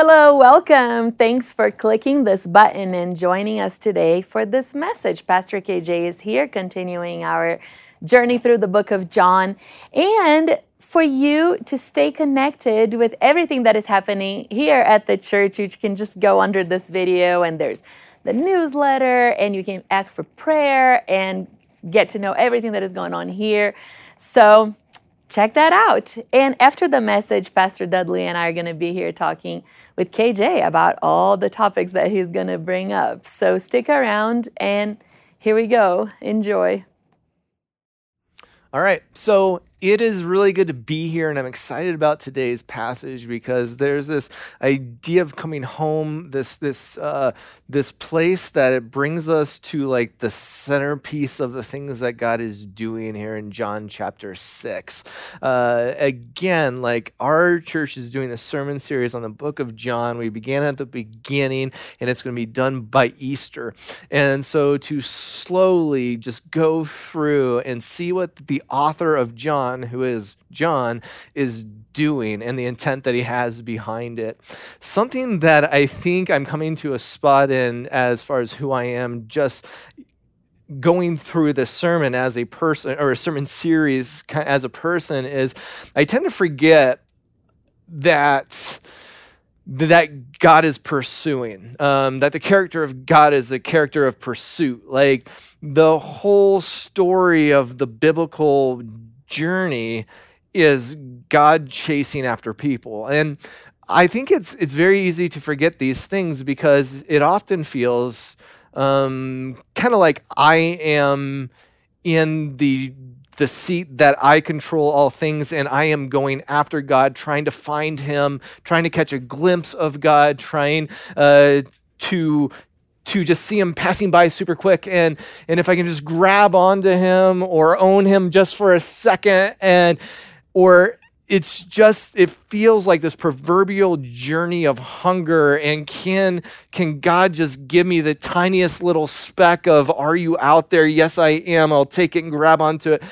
Hello, welcome. Thanks for clicking this button and joining us today for this message. Pastor KJ is here continuing our journey through the book of John. And for you to stay connected with everything that is happening here at the church, you can just go under this video and there's the newsletter and you can ask for prayer and get to know everything that is going on here. So check that out. And after the message, Pastor Dudley and I are going to be here talking with KJ about all the topics that he's going to bring up. So stick around and here we go. Enjoy. All right. So it is really good to be here, and I'm excited about today's passage because there's this idea of coming home, this place that it brings us to, like, the centerpiece of the things that God is doing here in John chapter 6. Again, like, our church is doing a sermon series on the book of John. We began at the beginning, and it's going to be done by Easter. And so to slowly just go through and see what the author of John, who is John, is doing and the intent that he has behind it. Something that I think I'm coming to a spot in as far as who I am, just going through this sermon as a person, or a sermon series as a person, is I tend to forget that God is pursuing, that the character of God is the character of pursuit. Like, the whole story of the biblical journey is God chasing after people. And I think it's very easy to forget these things because it often feels kind of like I am in the seat that I control all things, and I am going after God, trying to find him, trying to catch a glimpse of God, trying to just see him passing by super quick. And if I can just grab onto him or own him just for a second, it feels like this proverbial journey of hunger. And can God just give me the tiniest little speck of, are you out there? Yes, I am. I'll take it and grab onto it.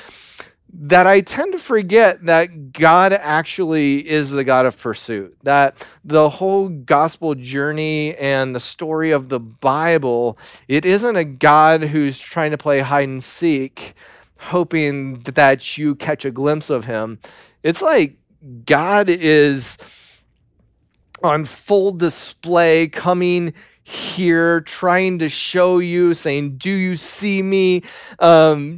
That I tend to forget that God actually is the God of pursuit, that the whole gospel journey and the story of the Bible, it isn't a God who's trying to play hide and seek, hoping that you catch a glimpse of him. It's like God is on full display, coming here, trying to show you, saying, do you see me?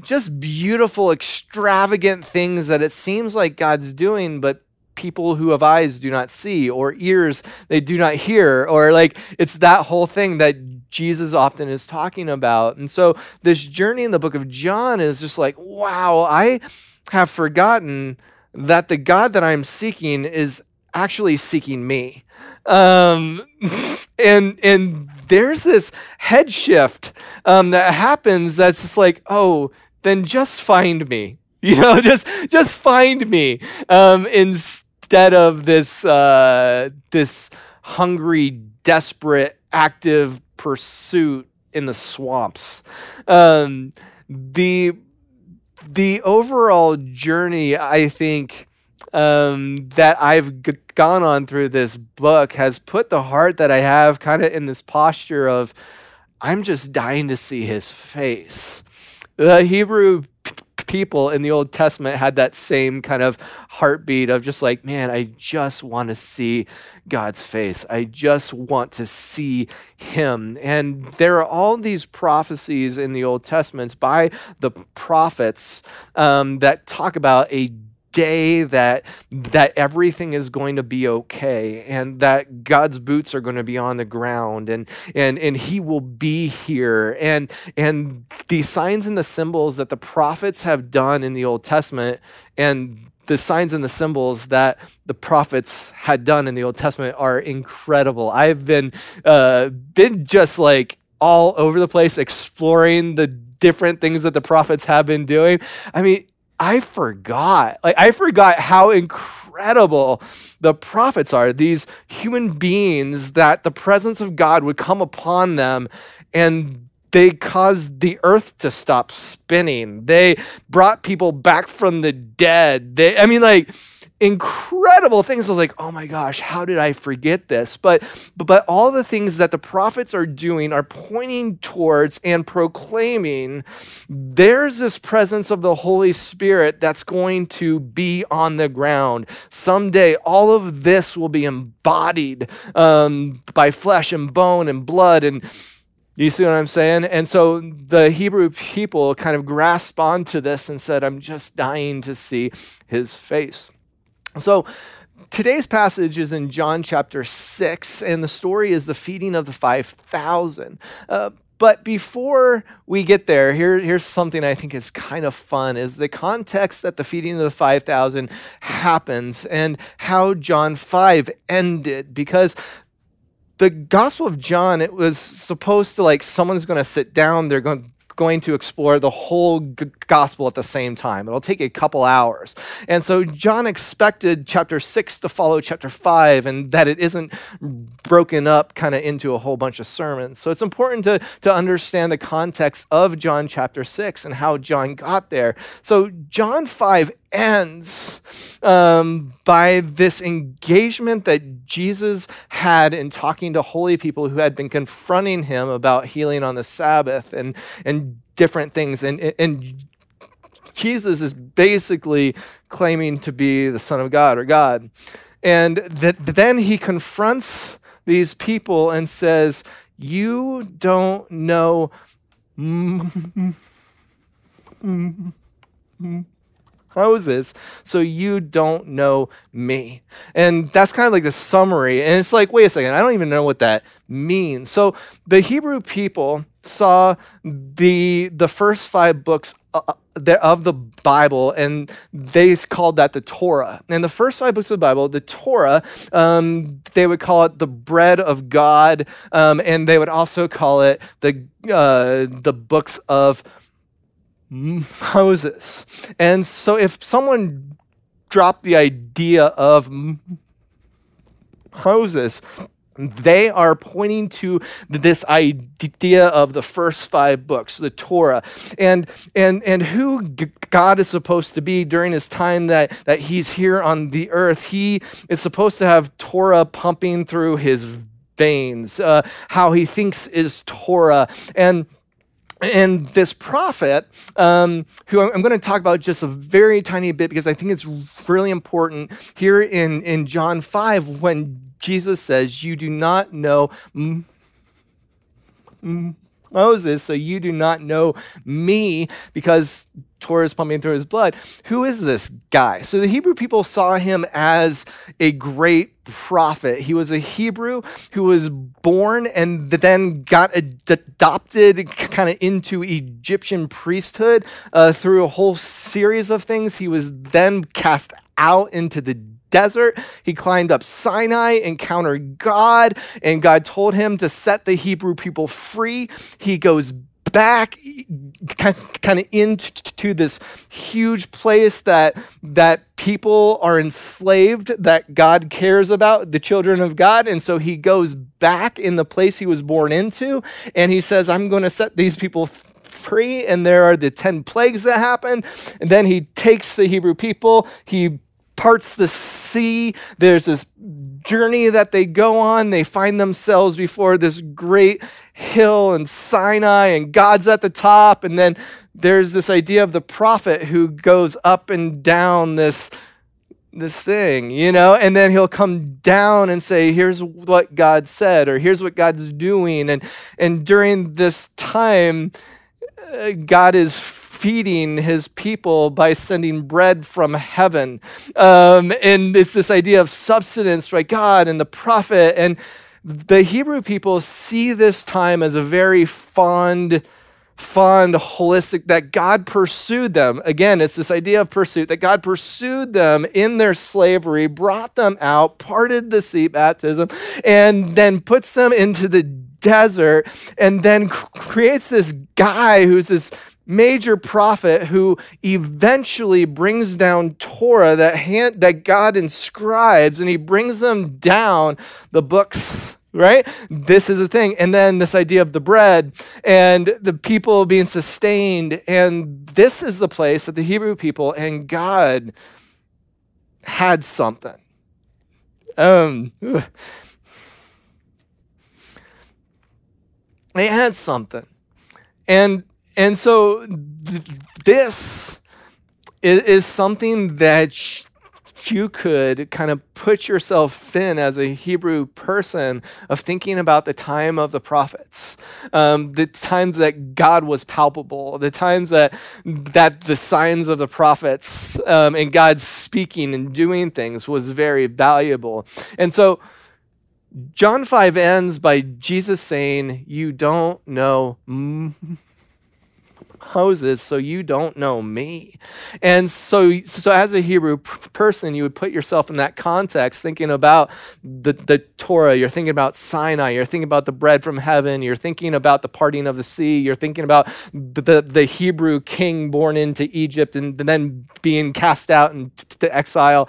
Just beautiful, extravagant things that it seems like God's doing, but people who have eyes do not see, or ears they do not hear, or, like, it's that whole thing that Jesus often is talking about. And so this journey in the book of John is just like, wow, I have forgotten that the God that I'm seeking is actually seeking me. And there's this head shift that happens that's just like, oh, then just find me, just find me, instead of this hungry, desperate, active pursuit in the swamps. The overall journey, I think, that I've gone on through this book has put the heart that I have kind of in this posture of, I'm just dying to see his face. The Hebrew people in the Old Testament had that same kind of heartbeat of just like, man, I just want to see God's face. I just want to see him. And there are all these prophecies in the Old Testament by the prophets that talk about a day that everything is going to be okay, and that God's boots are going to be on the ground, and he will be here. And the signs and the symbols that the prophets have done in the Old Testament, and the signs and the symbols that the prophets had done in the Old Testament, are incredible. I've been just like all over the place exploring the different things that the prophets have been doing. I mean, I forgot how incredible the prophets are, these human beings that the presence of God would come upon them, and they caused the earth to stop spinning. They brought people back from the dead. incredible things. I was like, oh my gosh, how did I forget this? But all the things that the prophets are doing are pointing towards and proclaiming there's this presence of the Holy Spirit that's going to be on the ground. Someday, all of this will be embodied by flesh and bone and blood, and you see what I'm saying? And so the Hebrew people kind of grasped onto this and said, I'm just dying to see his face. So today's passage is in John chapter 6, and the story is the feeding of the 5,000. But before we get there, here's something I think is kind of fun, is the context that the feeding of the 5,000 happens and how John 5 ended, because the Gospel of John, it was supposed to, like, someone's going to sit down, they're going to explore the whole gospel at the same time. It'll take a couple hours. And so John expected chapter 6 to follow chapter 5 and that it isn't broken up kind of into a whole bunch of sermons. So it's important to understand the context of John chapter 6 and how John got there. So John 5 ends by this engagement that Jesus had in talking to holy people who had been confronting him about healing on the Sabbath and different things. And Jesus is basically claiming to be the Son of God or God. And then he confronts these people and says, you don't know Moses, so you don't know me. And that's kind of like the summary. And it's like, wait a second, I don't even know what that means. So the Hebrew people saw the first five books of the Bible, and they called that the Torah. And the first five books of the Bible, the Torah, they would call it the bread of God, and they would also call it the books of Moses. And so if someone dropped the idea of Moses, they are pointing to this idea of the first five books, the Torah, and who God is supposed to be during his time that he's here on the earth. He is supposed to have Torah pumping through his veins. How he thinks is Torah. And this prophet, who I'm going to talk about just a very tiny bit because I think it's really important here in John 5 when Jesus says, you do not know Moses, so you do not know me because Torah is pumping through his blood. Who is this guy? So the Hebrew people saw him as a great prophet. He was a Hebrew who was born and then got adopted kind of into Egyptian priesthood through a whole series of things. He was then cast out into the desert. He climbed up Sinai, encountered God, and God told him to set the Hebrew people free. He goes back kind of into this huge place that people are enslaved, that God cares about, the children of God. And so he goes back in the place he was born into, and he says, I'm going to set these people free. And there are the 10 plagues that happen. And then he takes the Hebrew people, he parts the sea. There's this journey that they go on. They find themselves before this great hill in Sinai, and God's at the top. And then there's this idea of the prophet who goes up and down this thing, you know, and then he'll come down and say, here's what God said, or here's what God's doing. And during this time, God is feeding his people by sending bread from heaven. And it's this idea of substance by God and the prophet. And the Hebrew people see this time as a very fond, holistic, that God pursued them. Again, it's this idea of pursuit, that God pursued them in their slavery, brought them out, parted the sea, baptism, and then puts them into the desert, and then creates this guy who's this major prophet who eventually brings down Torah, that God inscribes, and he brings them down the books, right? This is the thing. And then this idea of the bread and the people being sustained. And this is the place that the Hebrew people and God had something. They had something. And so this is something that you could kind of put yourself in as a Hebrew person of thinking about the time of the prophets, the times that God was palpable, the times that the signs of the prophets and God speaking and doing things was very valuable. And so John 5 ends by Jesus saying, you don't know Moses, so you don't know me. And so as a Hebrew person, you would put yourself in that context, thinking about the Torah, you're thinking about Sinai, you're thinking about the bread from heaven, you're thinking about the parting of the sea, you're thinking about the Hebrew king born into Egypt and then being cast out into exile.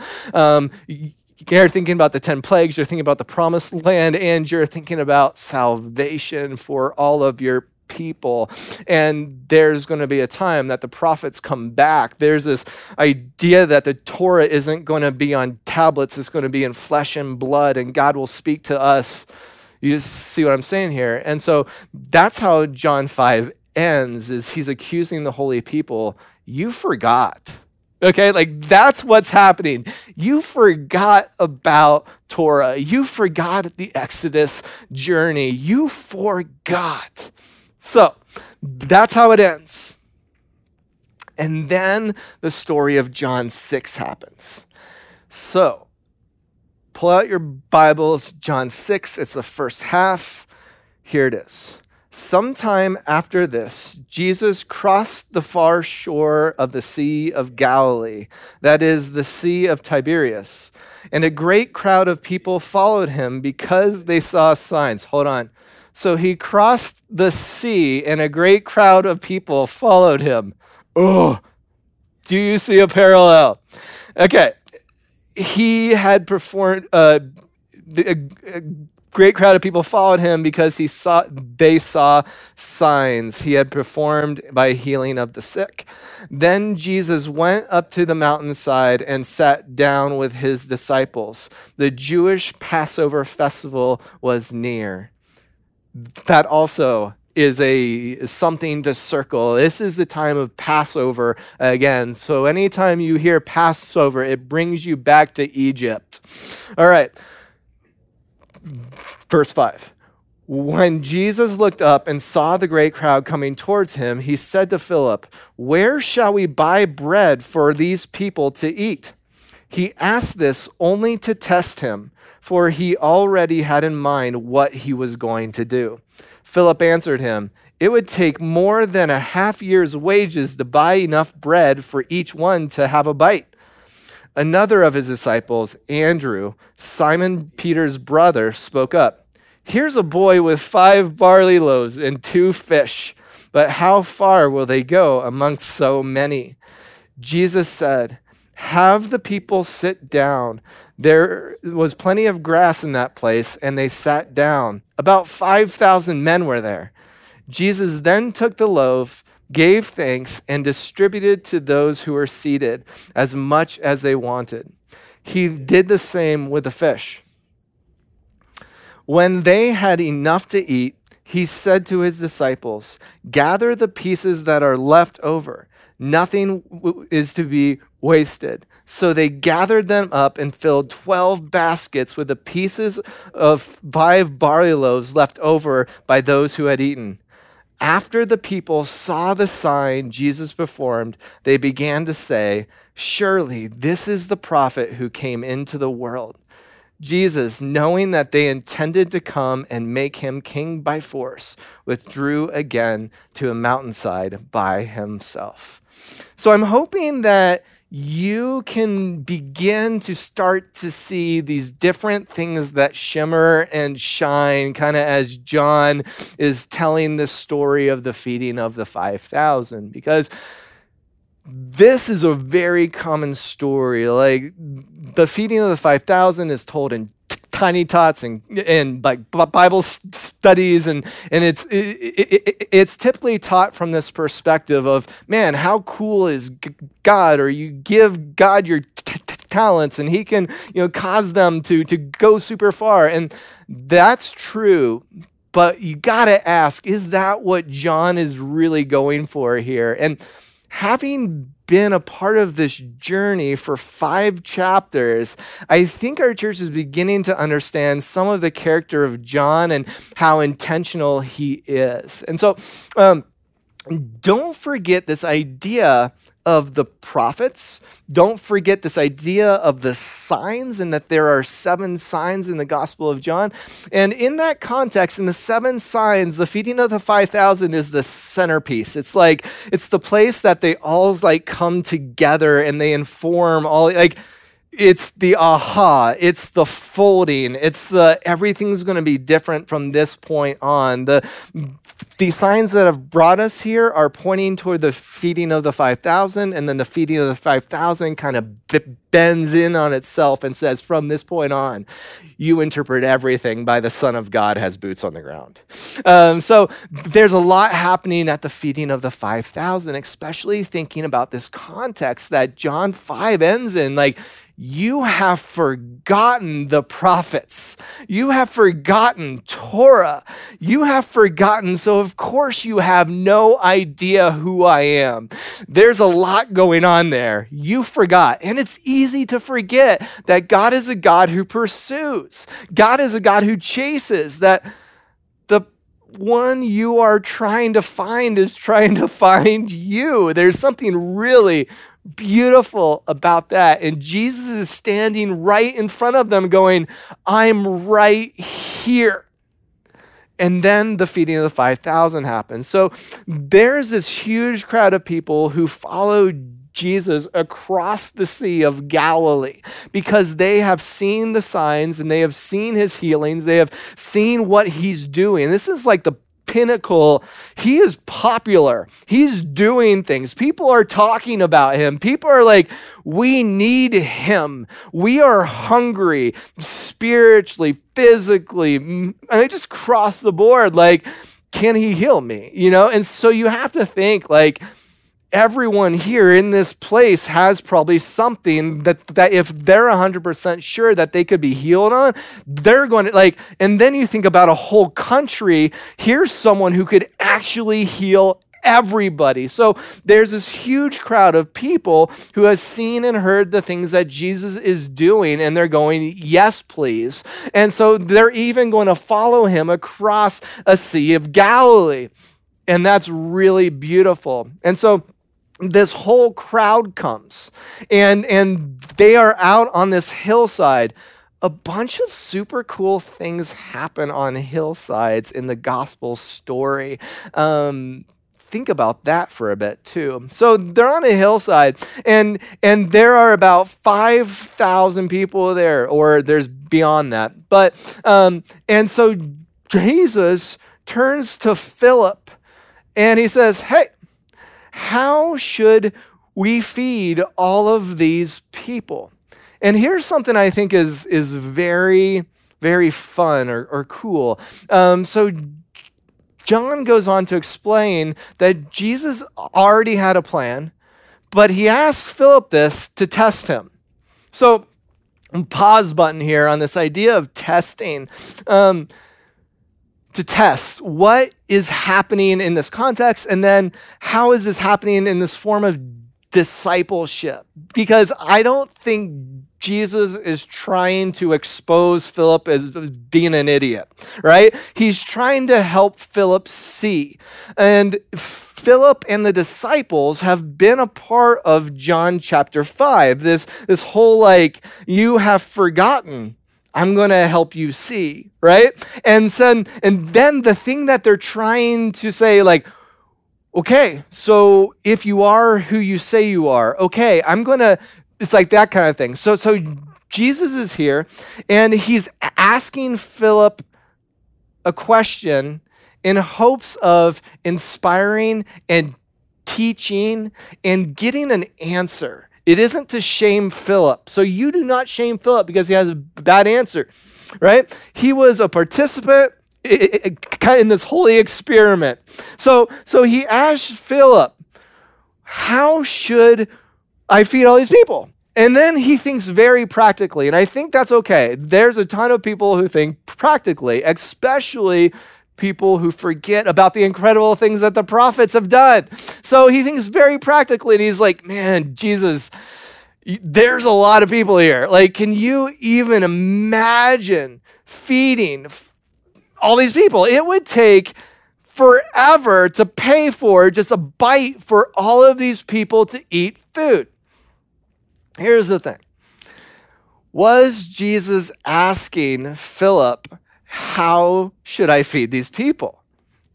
You're thinking about the 10 plagues, you're thinking about the promised land, and you're thinking about salvation for all of your people. And there's going to be a time that the prophets come back. There's this idea that the Torah isn't going to be on tablets, it's going to be in flesh and blood, and God will speak to us. You see what I'm saying here? And so that's how John 5 ends, is he's accusing the holy people. You forgot. Okay, like that's what's happening. You forgot about Torah. You forgot the Exodus journey. You forgot. So that's how it ends. And then the story of John 6 happens. So pull out your Bibles, John 6, it's the first half. Here it is. Sometime after this, Jesus crossed the far shore of the Sea of Galilee, that is, the Sea of Tiberias, and a great crowd of people followed him because they saw signs. Hold on. So he crossed the sea, and a great crowd of people followed him. Oh, do you see a parallel? Okay, he had performed great crowd of people followed him because they saw signs he had performed by healing of the sick. Then Jesus went up to the mountainside and sat down with his disciples. The Jewish Passover festival was near. That also is something to circle. This is the time of Passover again. So anytime you hear Passover, it brings you back to Egypt. All right. Verse 5, when Jesus looked up and saw the great crowd coming towards him, he said to Philip, where shall we buy bread for these people to eat? He asked this only to test him, for he already had in mind what he was going to do. Philip answered him, it would take more than a half year's wages to buy enough bread for each one to have a bite. Another of his disciples, Andrew, Simon Peter's brother, spoke up. Here's a boy with 5 barley loaves and 2 fish, but how far will they go amongst so many? Jesus said, have the people sit down. There was plenty of grass in that place, and they sat down. About 5,000 men were there. Jesus then took the loaf, gave thanks, and distributed to those who were seated as much as they wanted. He did the same with the fish. When they had enough to eat, he said to his disciples, gather the pieces that are left over. Nothing is to be wasted. So they gathered them up and filled 12 baskets with the pieces of 5 barley loaves left over by those who had eaten. After the people saw the sign Jesus performed, they began to say, surely this is the prophet who came into the world. Jesus, knowing that they intended to come and make him king by force, withdrew again to a mountainside by himself. So I'm hoping that you can begin to start to see these different things that shimmer and shine kind of as John is telling the story of the feeding of the 5,000, because this is a very common story. Like the feeding of the 5,000 is told in tiny tots and like Bible studies, and it's typically taught from this perspective of, man, how cool is God? Or you give God your talents, and he can, cause them to go super far. And that's true. But you got to ask, is that what John is really going for here? And having been a part of this journey for 5 chapters, I think our church is beginning to understand some of the character of John and how intentional he is. And so don't forget this idea of the prophets. Don't forget this idea of the signs, and that there are 7 signs in the Gospel of John. And in that context, in the 7 signs, the feeding of the 5,000 is the centerpiece. It's the place that they all come together and they inform all it's the aha, it's the folding, it's the everything's going to be different from this point on. The signs that have brought us here are pointing toward the feeding of the 5,000, and then the feeding of the 5,000 kind of bends in on itself and says, from this point on, you interpret everything by the Son of God has boots on the ground. So there's a lot happening at the feeding of the 5,000, especially thinking about this context that John 5 ends in, you have forgotten the prophets. You have forgotten Torah. You have forgotten, so of course you have no idea who I am. There's a lot going on there. You forgot. And it's easy to forget that God is a God who pursues. God is a God who chases, that the one you are trying to find is trying to find you. There's something really beautiful about that. And Jesus is standing right in front of them going, I'm right here. And then the feeding of the 5,000 happens. So there's this huge crowd of people who follow Jesus across the Sea of Galilee because they have seen the signs and they have seen his healings. They have seen what he's doing. This is the pinnacle. He is popular. He's doing things. People are talking about him. People are we need him. We are hungry spiritually, physically, and they just cross the board. Can he heal me? And so you have to think everyone here in this place has probably something that if they're 100% sure that they could be healed on, they're going to and then you think about a whole country, here's someone who could actually heal everybody. So there's this huge crowd of people who has seen and heard the things that Jesus is doing, and they're going, yes, please. And so they're even going to follow him across a Sea of Galilee. And that's really beautiful. And so this whole crowd comes, and they are out on this hillside. A bunch of super cool things happen on hillsides in the gospel story. Think about that for a bit too. So they're on a hillside, and there are about 5,000 people there, or there's beyond that. But and so Jesus turns to Philip, and he says, hey, how should we feed all of these people? And here's something I think is very, very fun or cool. So John goes on to explain that Jesus already had a plan, but he asked Philip this to test him. So pause button here on this idea of testing. To test what is happening in this context, and then how is this happening in this form of discipleship? Because I don't think Jesus is trying to expose Philip as being an idiot, right? He's trying to help Philip see. And Philip and the disciples have been a part of John chapter 5, this whole you have forgotten, I'm going to help you see, right? And then the thing that they're trying to say, okay, so if you are who you say you are, okay, I'm going to, it's that kind of thing. So Jesus is here, and he's asking Philip a question in hopes of inspiring and teaching and getting an answer. It isn't to shame Philip. So you do not shame Philip because he has a bad answer, right? He was a participant in this holy experiment. So he asked Philip, how should I feed all these people? And then he thinks very practically, and I think that's okay. There's a ton of people who think practically, especially people who forget about the incredible things that the prophets have done. So he thinks very practically, and he's like, man, Jesus, there's a lot of people here. Like, can you even imagine feeding all these people? It would take forever to pay for just a bite for all of these people to eat food. Here's the thing. Was Jesus asking Philip, how should I feed these people?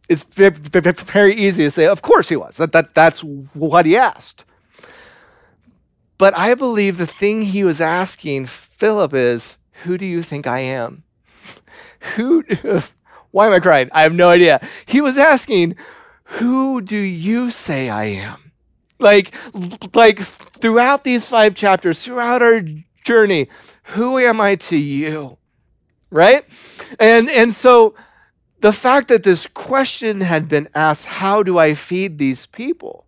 It's very easy to say, of course he was. That's what he asked. But I believe the thing he was asking Philip is, who do you think I am? Why am I crying? I have no idea. He was asking, who do you say I am? Like throughout these 5 chapters, throughout our journey, who am I to you, right? And so the fact that this question had been asked, how do I feed these people?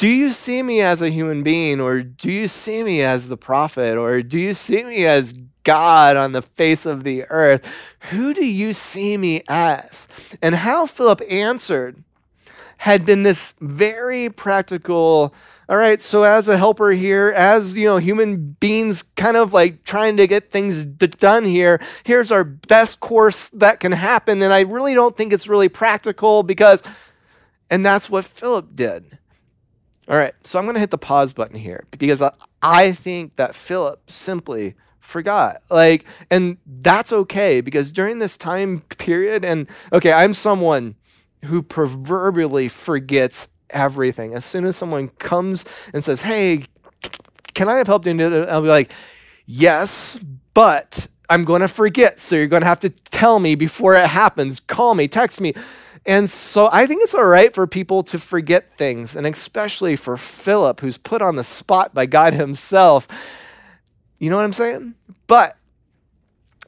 Do you see me as a human being, or do you see me as the prophet, or do you see me as God on the face of the earth? Who do you see me as? And how Philip answered had been this very practical, all right, so as a helper here, as, you know, human beings kind of like trying to get things done here, here's our best course that can happen, and I really don't think it's really practical because, and that's what Philip did. All right, so I'm going to hit the pause button here because I think that Philip simply forgot. Like, and that's okay because during this time period, and okay, I'm someone who proverbially forgets everything. As soon as someone comes and says, hey, can I have help doing it? I'll be like, yes, but I'm going to forget. So you're going to have to tell me before it happens. Call me, text me. And so I think it's all right for people to forget things, and especially for Philip, who's put on the spot by God himself. You know what I'm saying? But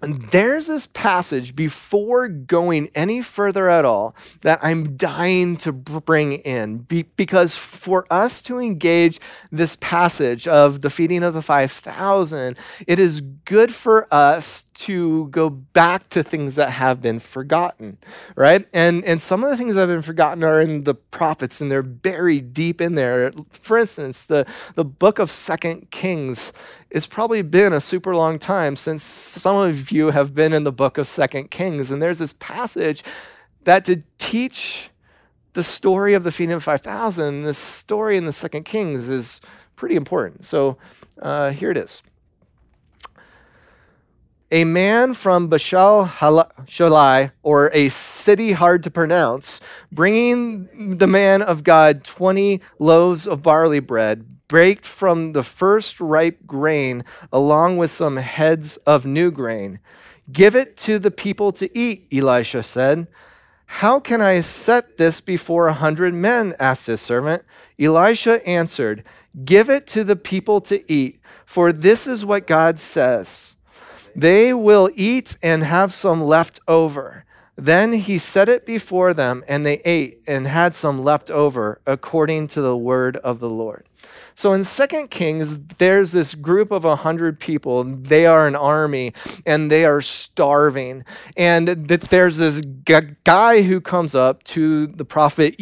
and there's this passage before going any further at all that I'm dying to bring in because for us to engage this passage of the feeding of the 5,000, it is good for us to go back to things that have been forgotten, right? And some of the things that have been forgotten are in the prophets, and they're buried deep in there. For instance, the book of Second Kings, it's probably been a super long time since some of you have been in the book of Second Kings, and there's this passage that to teach the story of the feeding of 5,000, this story in the Second Kings is pretty important. So here it is. A man from Baal Shalishah, or a city hard to pronounce, bringing the man of God 20 loaves of barley bread, baked from the first ripe grain, along with some heads of new grain. Give it to the people to eat, Elisha said. How can I set this before 100 men? Asked his servant. Elisha answered, give it to the people to eat, for this is what God says. They will eat and have some left over. Then he set it before them, and they ate and had some left over, according to the word of the Lord. So in 2 Kings, there's this group of 100 people. They are an army, and they are starving. And there's this guy who comes up to the prophet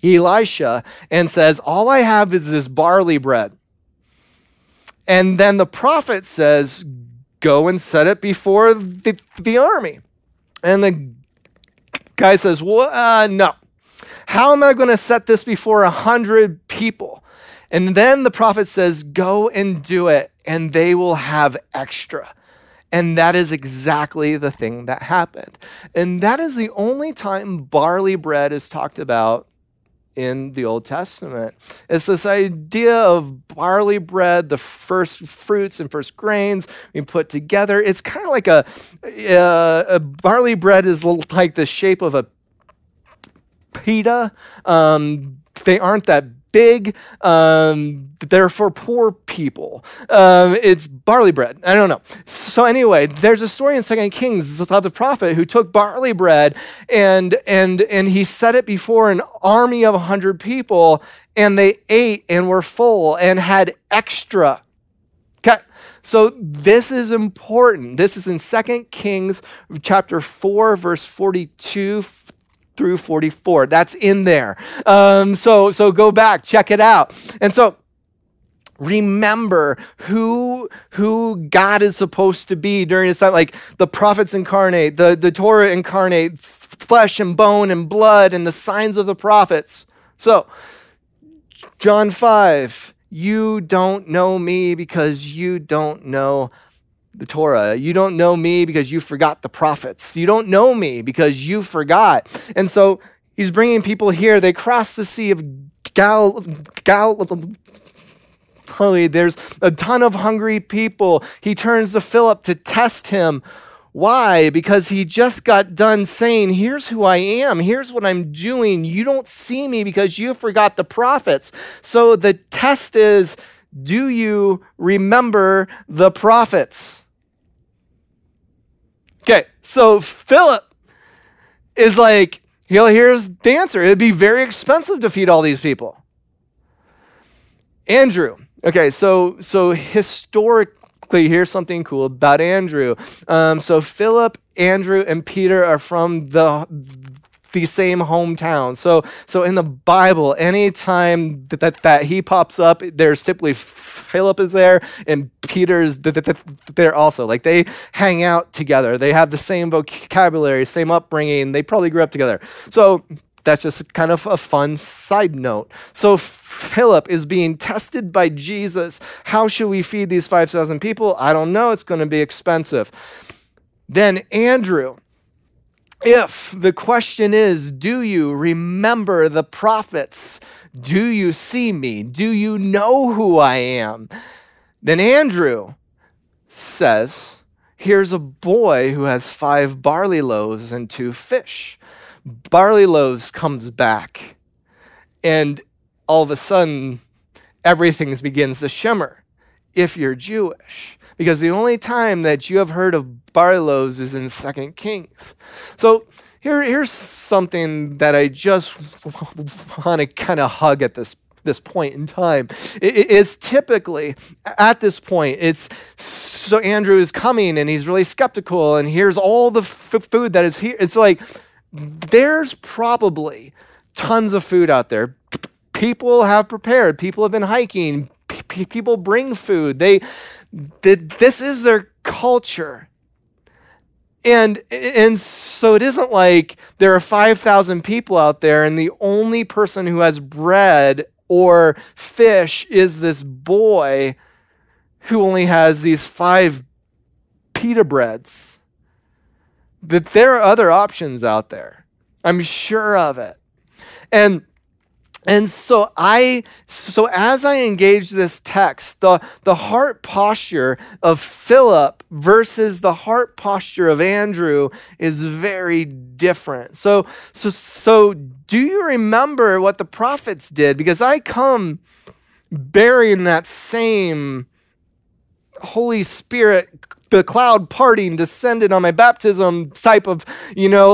Elisha and says, all I have is this barley bread. And then the prophet says, go and set it before the army. And the guy says, well, no. How am I going to set this before 100 people? And then the prophet says, go and do it, and they will have extra. And that is exactly the thing that happened. And that is the only time barley bread is talked about in the Old Testament. It's this idea of barley bread, the first fruits and first grains being put together. It's kind of like a barley bread is like the shape of a pita. They aren't that big, therefore poor people. It's barley bread. I don't know. So anyway, there's a story in 2 Kings about the prophet who took barley bread and he set it before an army of 100 people, and they ate and were full and had extra. Okay. So this is important. This is in 2 Kings chapter 4, verse 42 through 44. That's in there. So go back, check it out. And so remember who God is supposed to be during this time. Like the prophets incarnate, the Torah incarnate, flesh and bone and blood and the signs of the prophets. So John 5, you don't know me because you don't know the Torah. You don't know me because you forgot the prophets. You don't know me because you forgot. And so he's bringing people here. They cross the Sea of Galilee. There's a ton of hungry people. He turns to Philip to test him. Why? Because he just got done saying, here's who I am. Here's what I'm doing. You don't see me because you forgot the prophets. So the test is, do you remember the prophets? Okay, so Philip is like, here's the answer. It'd be very expensive to feed all these people. Andrew. Okay, so historically, here's something cool about Andrew. So Philip, Andrew, and Peter are from the same hometown. So in the Bible, anytime that he pops up, there's simply Philip is there and Peter's there also. Like they hang out together. They have the same vocabulary, same upbringing. They probably grew up together. So that's just kind of a fun side note. So Philip is being tested by Jesus. How should we feed these 5,000 people? I don't know. It's going to be expensive. Then Andrew, if the question is, do you remember the prophets? Do you see me? Do you know who I am? Then Andrew says, here's a boy who has 5 barley loaves and 2 fish. Barley loaves comes back, and all of a sudden, everything begins to shimmer, if you're Jewish. Because the only time that you have heard of barley loaves is in 2 Kings. So here's something that I just want to kind of hug at this point in time. It's typically, at this point, it's so Andrew is coming, and he's really skeptical, and here's all the food that is here. It's like, there's probably tons of food out there. People have prepared. People have been hiking. People bring food. This is their culture. And so it isn't like there are 5,000 people out there and the only person who has bread or fish is this boy who only has these 5 pita breads. That there are other options out there. I'm sure of it. And so as I engage this text, the heart posture of Philip versus the heart posture of Andrew is very different. So do you remember what the prophets did? Because I come bearing that same Holy Spirit, the cloud parting, descended on my baptism type of,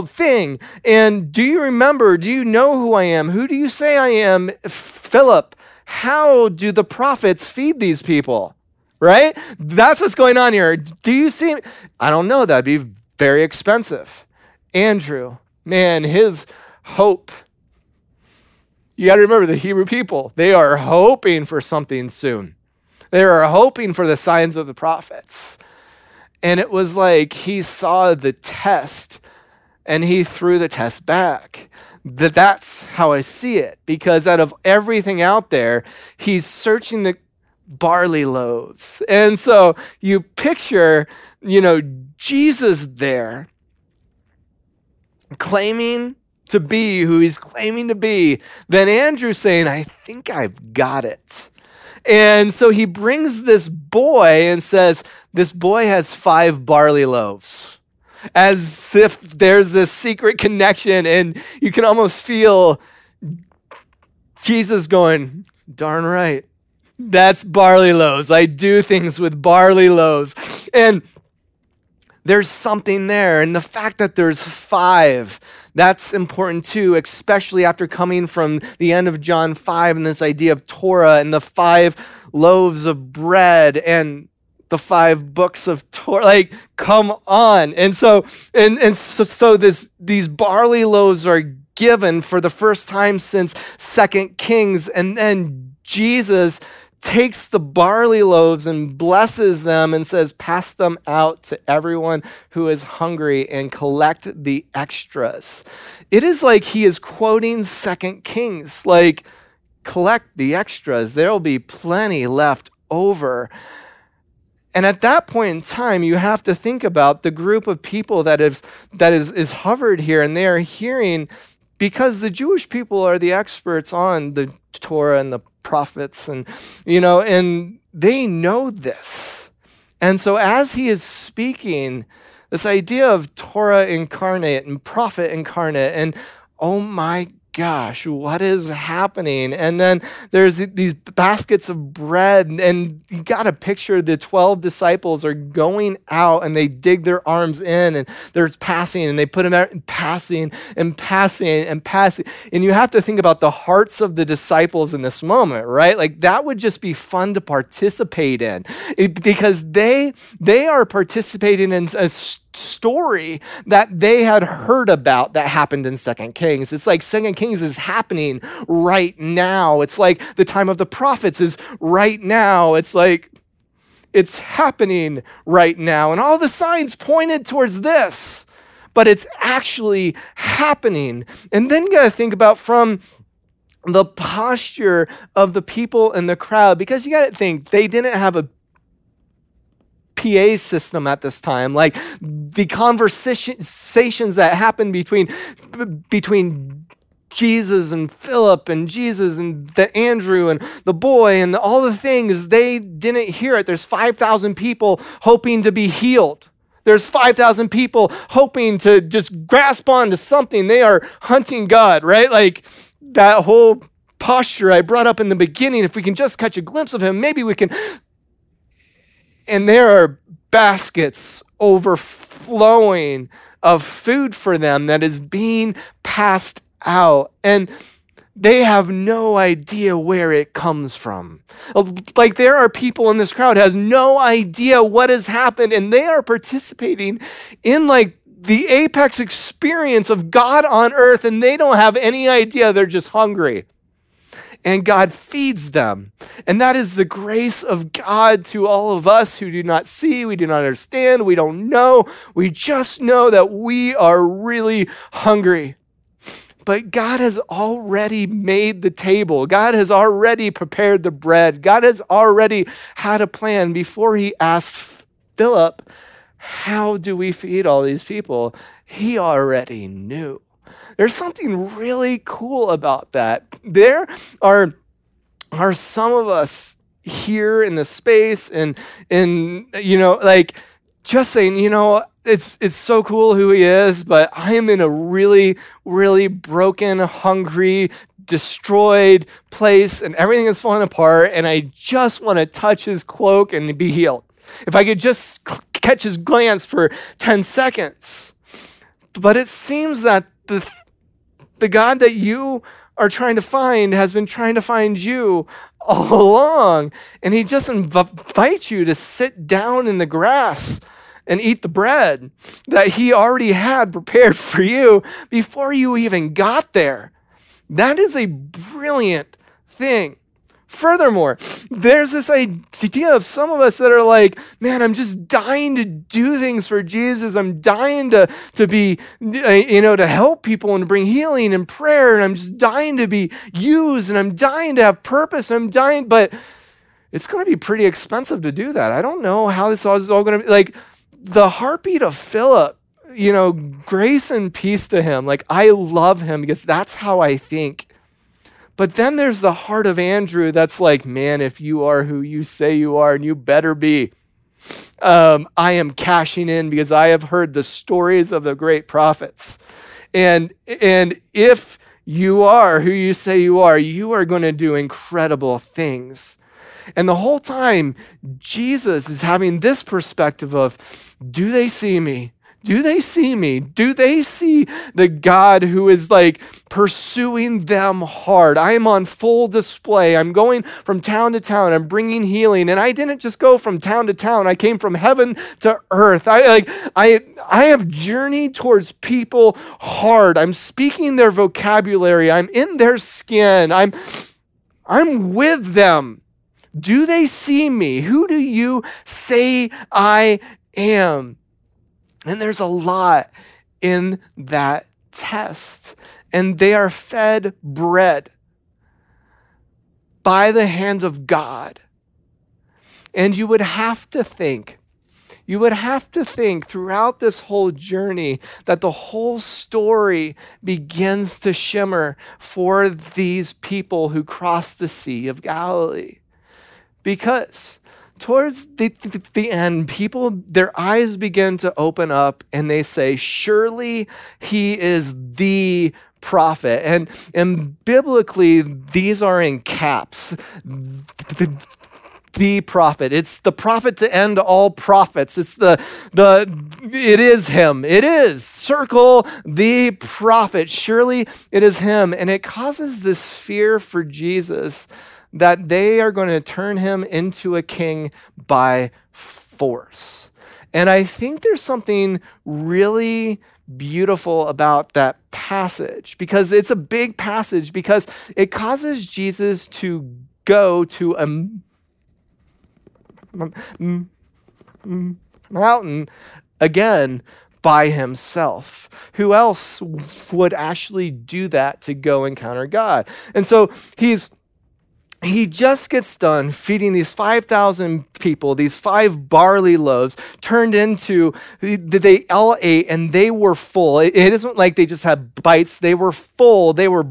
thing. And do you remember? Do you know who I am? Who do you say I am? Philip, how do the prophets feed these people? Right? That's what's going on here. Do you see me? I don't know. That'd be very expensive. Andrew, man, his hope. You got to remember the Hebrew people. They are hoping for something soon. They are hoping for the signs of the prophets. And it was like he saw the test and he threw the test back. That's how I see it. Because out of everything out there, he's searching the barley loaves. And so you picture, Jesus there claiming to be who he's claiming to be. Then Andrew saying, I think I've got it. And so he brings this boy and says, this boy has 5 barley loaves, as if there's this secret connection, and you can almost feel Jesus going, darn right. That's barley loaves. I do things with barley loaves. And there's something there. And the fact that there's 5, that's important too, especially after coming from the end of John 5 and this idea of Torah and the 5 loaves of bread and the 5 books of Torah. Like, come on. And so these barley loaves are given for the first time since Second Kings. And then Jesus takes the barley loaves and blesses them and says, pass them out to everyone who is hungry and collect the extras. It is like he is quoting Second Kings, like, collect the extras. There'll be plenty left over. And at that point in time, you have to think about the group of people that is hovered here, and they are hearing, because the Jewish people are the experts on the Torah and the prophets, and and they know this. And so as he is speaking, this idea of Torah incarnate and prophet incarnate, and oh my gosh, what is happening? And then there's these baskets of bread, and you got to picture the 12 disciples are going out, and they dig their arms in, and they're passing, and they put them out, and passing. And you have to think about the hearts of the disciples in this moment, right? Like, that would just be fun to participate in, because they are participating in a story that they had heard about that happened in Second Kings. It's like Second Kings is happening right now. It's like the time of the prophets is right now. It's like it's happening right now. And all the signs pointed towards this, but it's actually happening. And then you got to think about from the posture of the people in the crowd, because you got to think they didn't have a PA system at this time. Like, the conversations that happened between Jesus and Philip and Jesus and the Andrew and the boy and all the things, they didn't hear it. There's 5,000 people hoping to be healed. There's 5,000 people hoping to just grasp onto something. They are hunting God, right? Like, that whole posture I brought up in the beginning, if we can just catch a glimpse of him, maybe we can. And there are baskets overflowing of food for them that is being passed out. And they have no idea where it comes from. Like, there are people in this crowd who has no idea what has happened, and they are participating in like the apex experience of God on earth, and they don't have any idea. They're just hungry. And God feeds them. And that is the grace of God to all of us who do not see, we do not understand, we don't know. We just know that we are really hungry. But God has already made the table. God has already prepared the bread. God has already had a plan before he asked Philip, how do we feed all these people? He already knew. There's something really cool about that. There are some of us here in the space and in, like, just saying, it's so cool who he is, but I am in a really, really broken, hungry, destroyed place, and everything is falling apart, and I just want to touch his cloak and be healed. If I could just catch his glance for 10 seconds. But it seems that the God that you are trying to find has been trying to find you all along. And he just invites you to sit down in the grass and eat the bread that he already had prepared for you before you even got there. That is a brilliant thing. Furthermore, there's this idea of some of us that are like, man, I'm just dying to do things for Jesus. I'm dying to be, to help people and bring healing and prayer. And I'm just dying to be used, and I'm dying to have purpose. And I'm dying, but it's going to be pretty expensive to do that. I don't know how this is all going to be. Like, the heartbeat of Philip, grace and peace to him. Like, I love him because that's how I think. But then there's the heart of Andrew that's like, man, if you are who you say you are, and you better be, I am cashing in because I have heard the stories of the great prophets. And if you are who you say you are going to do incredible things. And the whole time, Jesus is having this perspective of, do they see me? Do they see me? Do they see the God who is like pursuing them hard? I am on full display. I'm going from town to town. I'm bringing healing. And I didn't just go from town to town. I came from heaven to earth. I have journeyed towards people hard. I'm speaking their vocabulary. I'm in their skin. I'm with them. Do they see me? Who do you say I am? And there's a lot in that test. And they are fed bread by the hand of God. And you would have to think throughout this whole journey that the whole story begins to shimmer for these people who crossed the Sea of Galilee. Because towards the end, people, their eyes begin to open up and they say, surely he is the prophet. And biblically, these are in caps. The prophet. It's the prophet to end all prophets. It's it is him. It is. Circle the prophet. Surely it is him. And it causes this fear for Jesus that they are going to turn him into a king by force. And I think there's something really beautiful about that passage, because it's a big passage, because it causes Jesus to go to a mountain again by himself. Who else would actually do that to go encounter God? And so He just gets done feeding these 5,000 people, these 5 barley loaves turned into, they all ate and they were full. It isn't like they just had bites. They were full. They were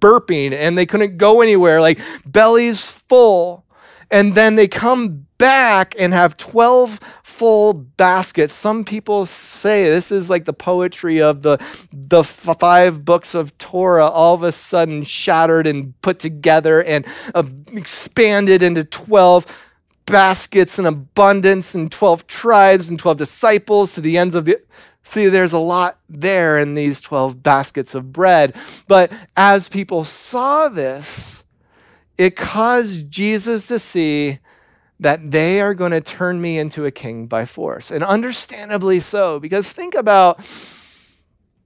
burping and they couldn't go anywhere, like bellies full. And then they come back and have 12 full baskets. Some people say this is like the poetry of the 5 books of Torah, all of a sudden shattered and put together and expanded into 12 baskets in abundance, and 12 tribes and 12 disciples to the ends of the... See, there's a lot there in these 12 baskets of bread. But as people saw this, it caused Jesus to see that they are going to turn me into a king by force. And understandably so, because think about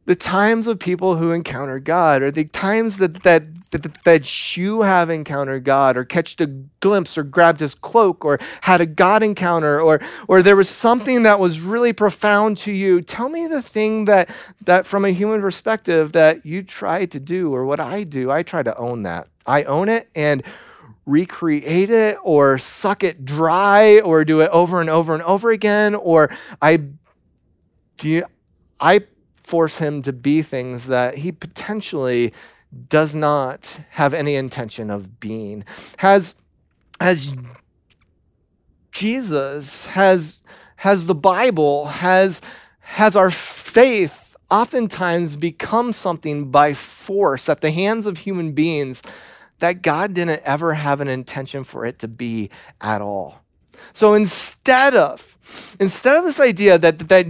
the times of people who encounter God, or the times that you have encountered God, or catched a glimpse, or grabbed his cloak, or had a God encounter, or there was something that was really profound to you. Tell me the thing that from a human perspective that you try to do, or what I do. I try to own that. I own it and recreate it, or suck it dry, or do it over and over and over again, or I force him to be things that he potentially does not have any intention of being. Has Jesus, has the Bible, has our faith oftentimes become something by force at the hands of human beings that God didn't ever have an intention for it to be at all? So instead of this idea that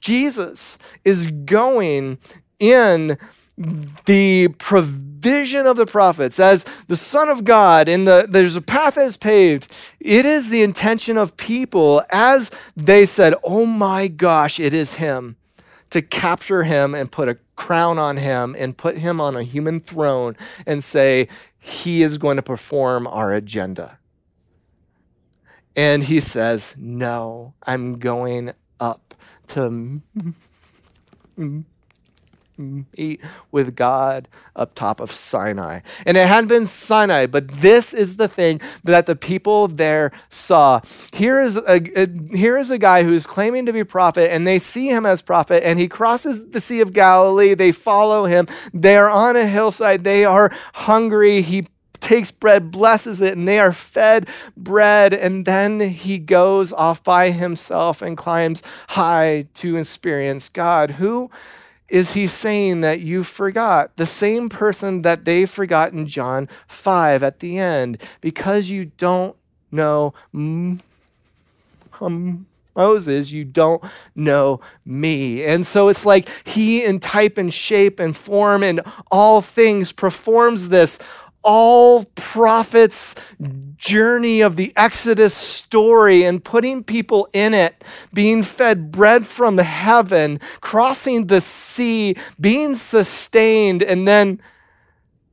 Jesus is going in the provision of the prophets as the Son of God, and there's a path that is paved, it is the intention of people as they said, oh my gosh, it is him, to capture him and put a crown on him and put him on a human throne and say, he is going to perform our agenda. And he says, no, I'm going up to meet with God up top of Sinai. And it hadn't been Sinai, but this is the thing that the people there saw. Here is a guy who's claiming to be prophet, and they see him as prophet, and he crosses the Sea of Galilee. They follow him. They are on a hillside. They are hungry. He takes bread, blesses it, and they are fed bread. And then he goes off by himself and climbs high to experience God. Who is he saying that you forgot? The same person that they forgot in John 5 at the end. Because you don't know Moses, you don't know me. And so it's like he in type and shape and form and all things performs this all prophets journey of the Exodus story and putting people in it, being fed bread from heaven, crossing the sea, being sustained, and then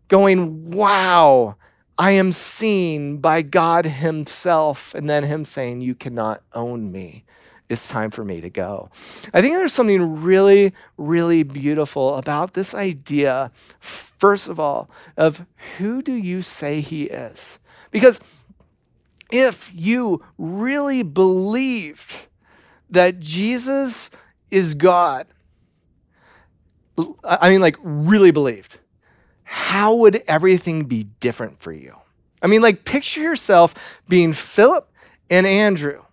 going, wow, I am seen by God himself. And then him saying, you cannot own me. It's time for me to go. I think there's something really, really beautiful about this idea, first of all, of who do you say he is? Because if you really believed that Jesus is God, I mean, like really believed, how would everything be different for you? I mean, like picture yourself being Philip and Andrew.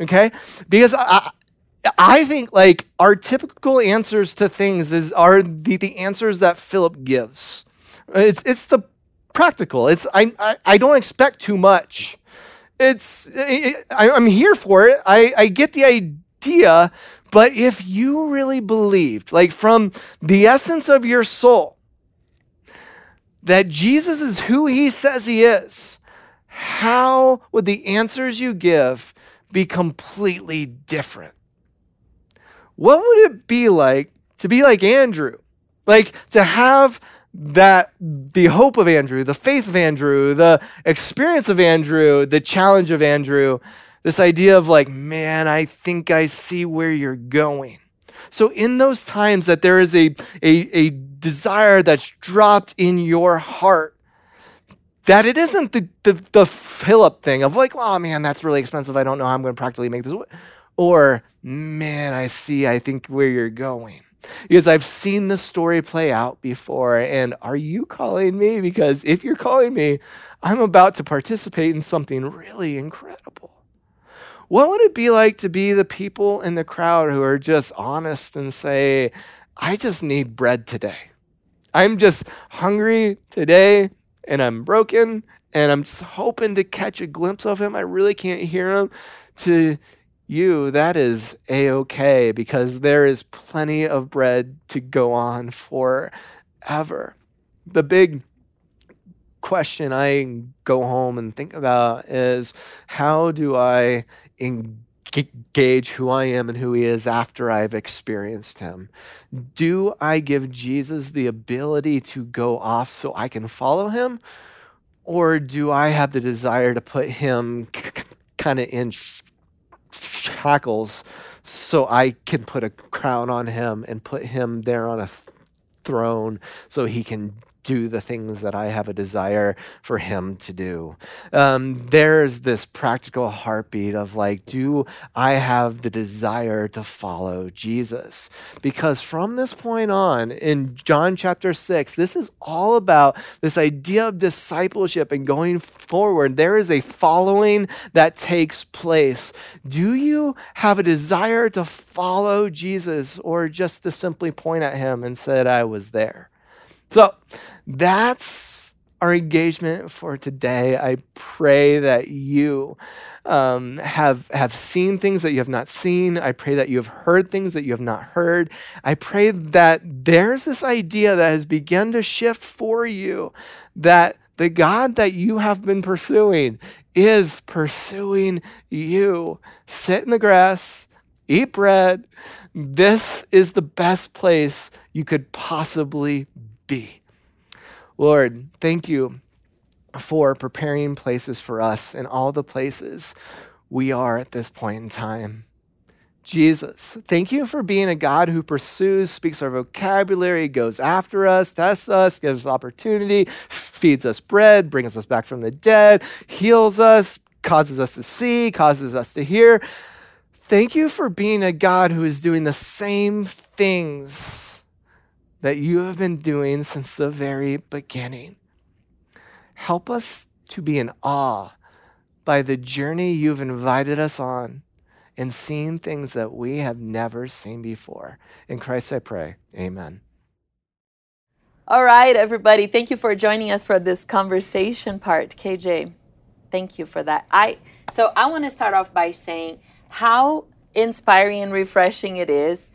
Okay, because I think like our typical answers to things are the answers that Philip gives. It's the practical. I don't expect too much. I'm here for it. I get the idea. But if you really believed, like from the essence of your soul, that Jesus is who he says he is, how would the answers you give be completely different? What would it be like to be like Andrew? Like to have the hope of Andrew, the faith of Andrew, the experience of Andrew, the challenge of Andrew, this idea of like, man, I think I see where you're going. So in those times that there is a desire that's dropped in your heart, that it isn't the Philip thing of like, oh man, that's really expensive. I don't know how I'm going to practically make this. Or, man, I think where you're going. Because I've seen this story play out before. And are you calling me? Because if you're calling me, I'm about to participate in something really incredible. What would it be like to be the people in the crowd who are just honest and say, I just need bread today. I'm just hungry today. And I'm broken, and I'm just hoping to catch a glimpse of him. I really can't hear him. To you, that is a-okay, because there is plenty of bread to go on forever. The big question I go home and think about is, how do I gauge who I am and who he is after I've experienced him? Do I give Jesus the ability to go off so I can follow him? Or do I have the desire to put him kind of in shackles so I can put a crown on him and put him there on a throne so he can do the things that I have a desire for him to do? There's this practical heartbeat of like, do I have the desire to follow Jesus? Because from this point on in John chapter 6, this is all about this idea of discipleship and going forward. There is a following that takes place. Do you have a desire to follow Jesus, or just to simply point at him and said, I was there? So that's our engagement for today. I pray that you have seen things that you have not seen. I pray that you have heard things that you have not heard. I pray that there's this idea that has begun to shift for you, that the God that you have been pursuing is pursuing you. Sit in the grass, eat bread. This is the best place you could possibly be. Lord, thank you for preparing places for us in all the places we are at this point in time. Jesus, thank you for being a God who pursues, speaks our vocabulary, goes after us, tests us, gives us opportunity, feeds us bread, brings us back from the dead, heals us, causes us to see, causes us to hear. Thank you for being a God who is doing the same things that you have been doing since the very beginning. Help us to be in awe by the journey you've invited us on and seeing things that we have never seen before. In Christ I pray, amen. All right, everybody. Thank you for joining us for this conversation part. KJ, thank you for that. So I want to start off by saying how inspiring and refreshing it is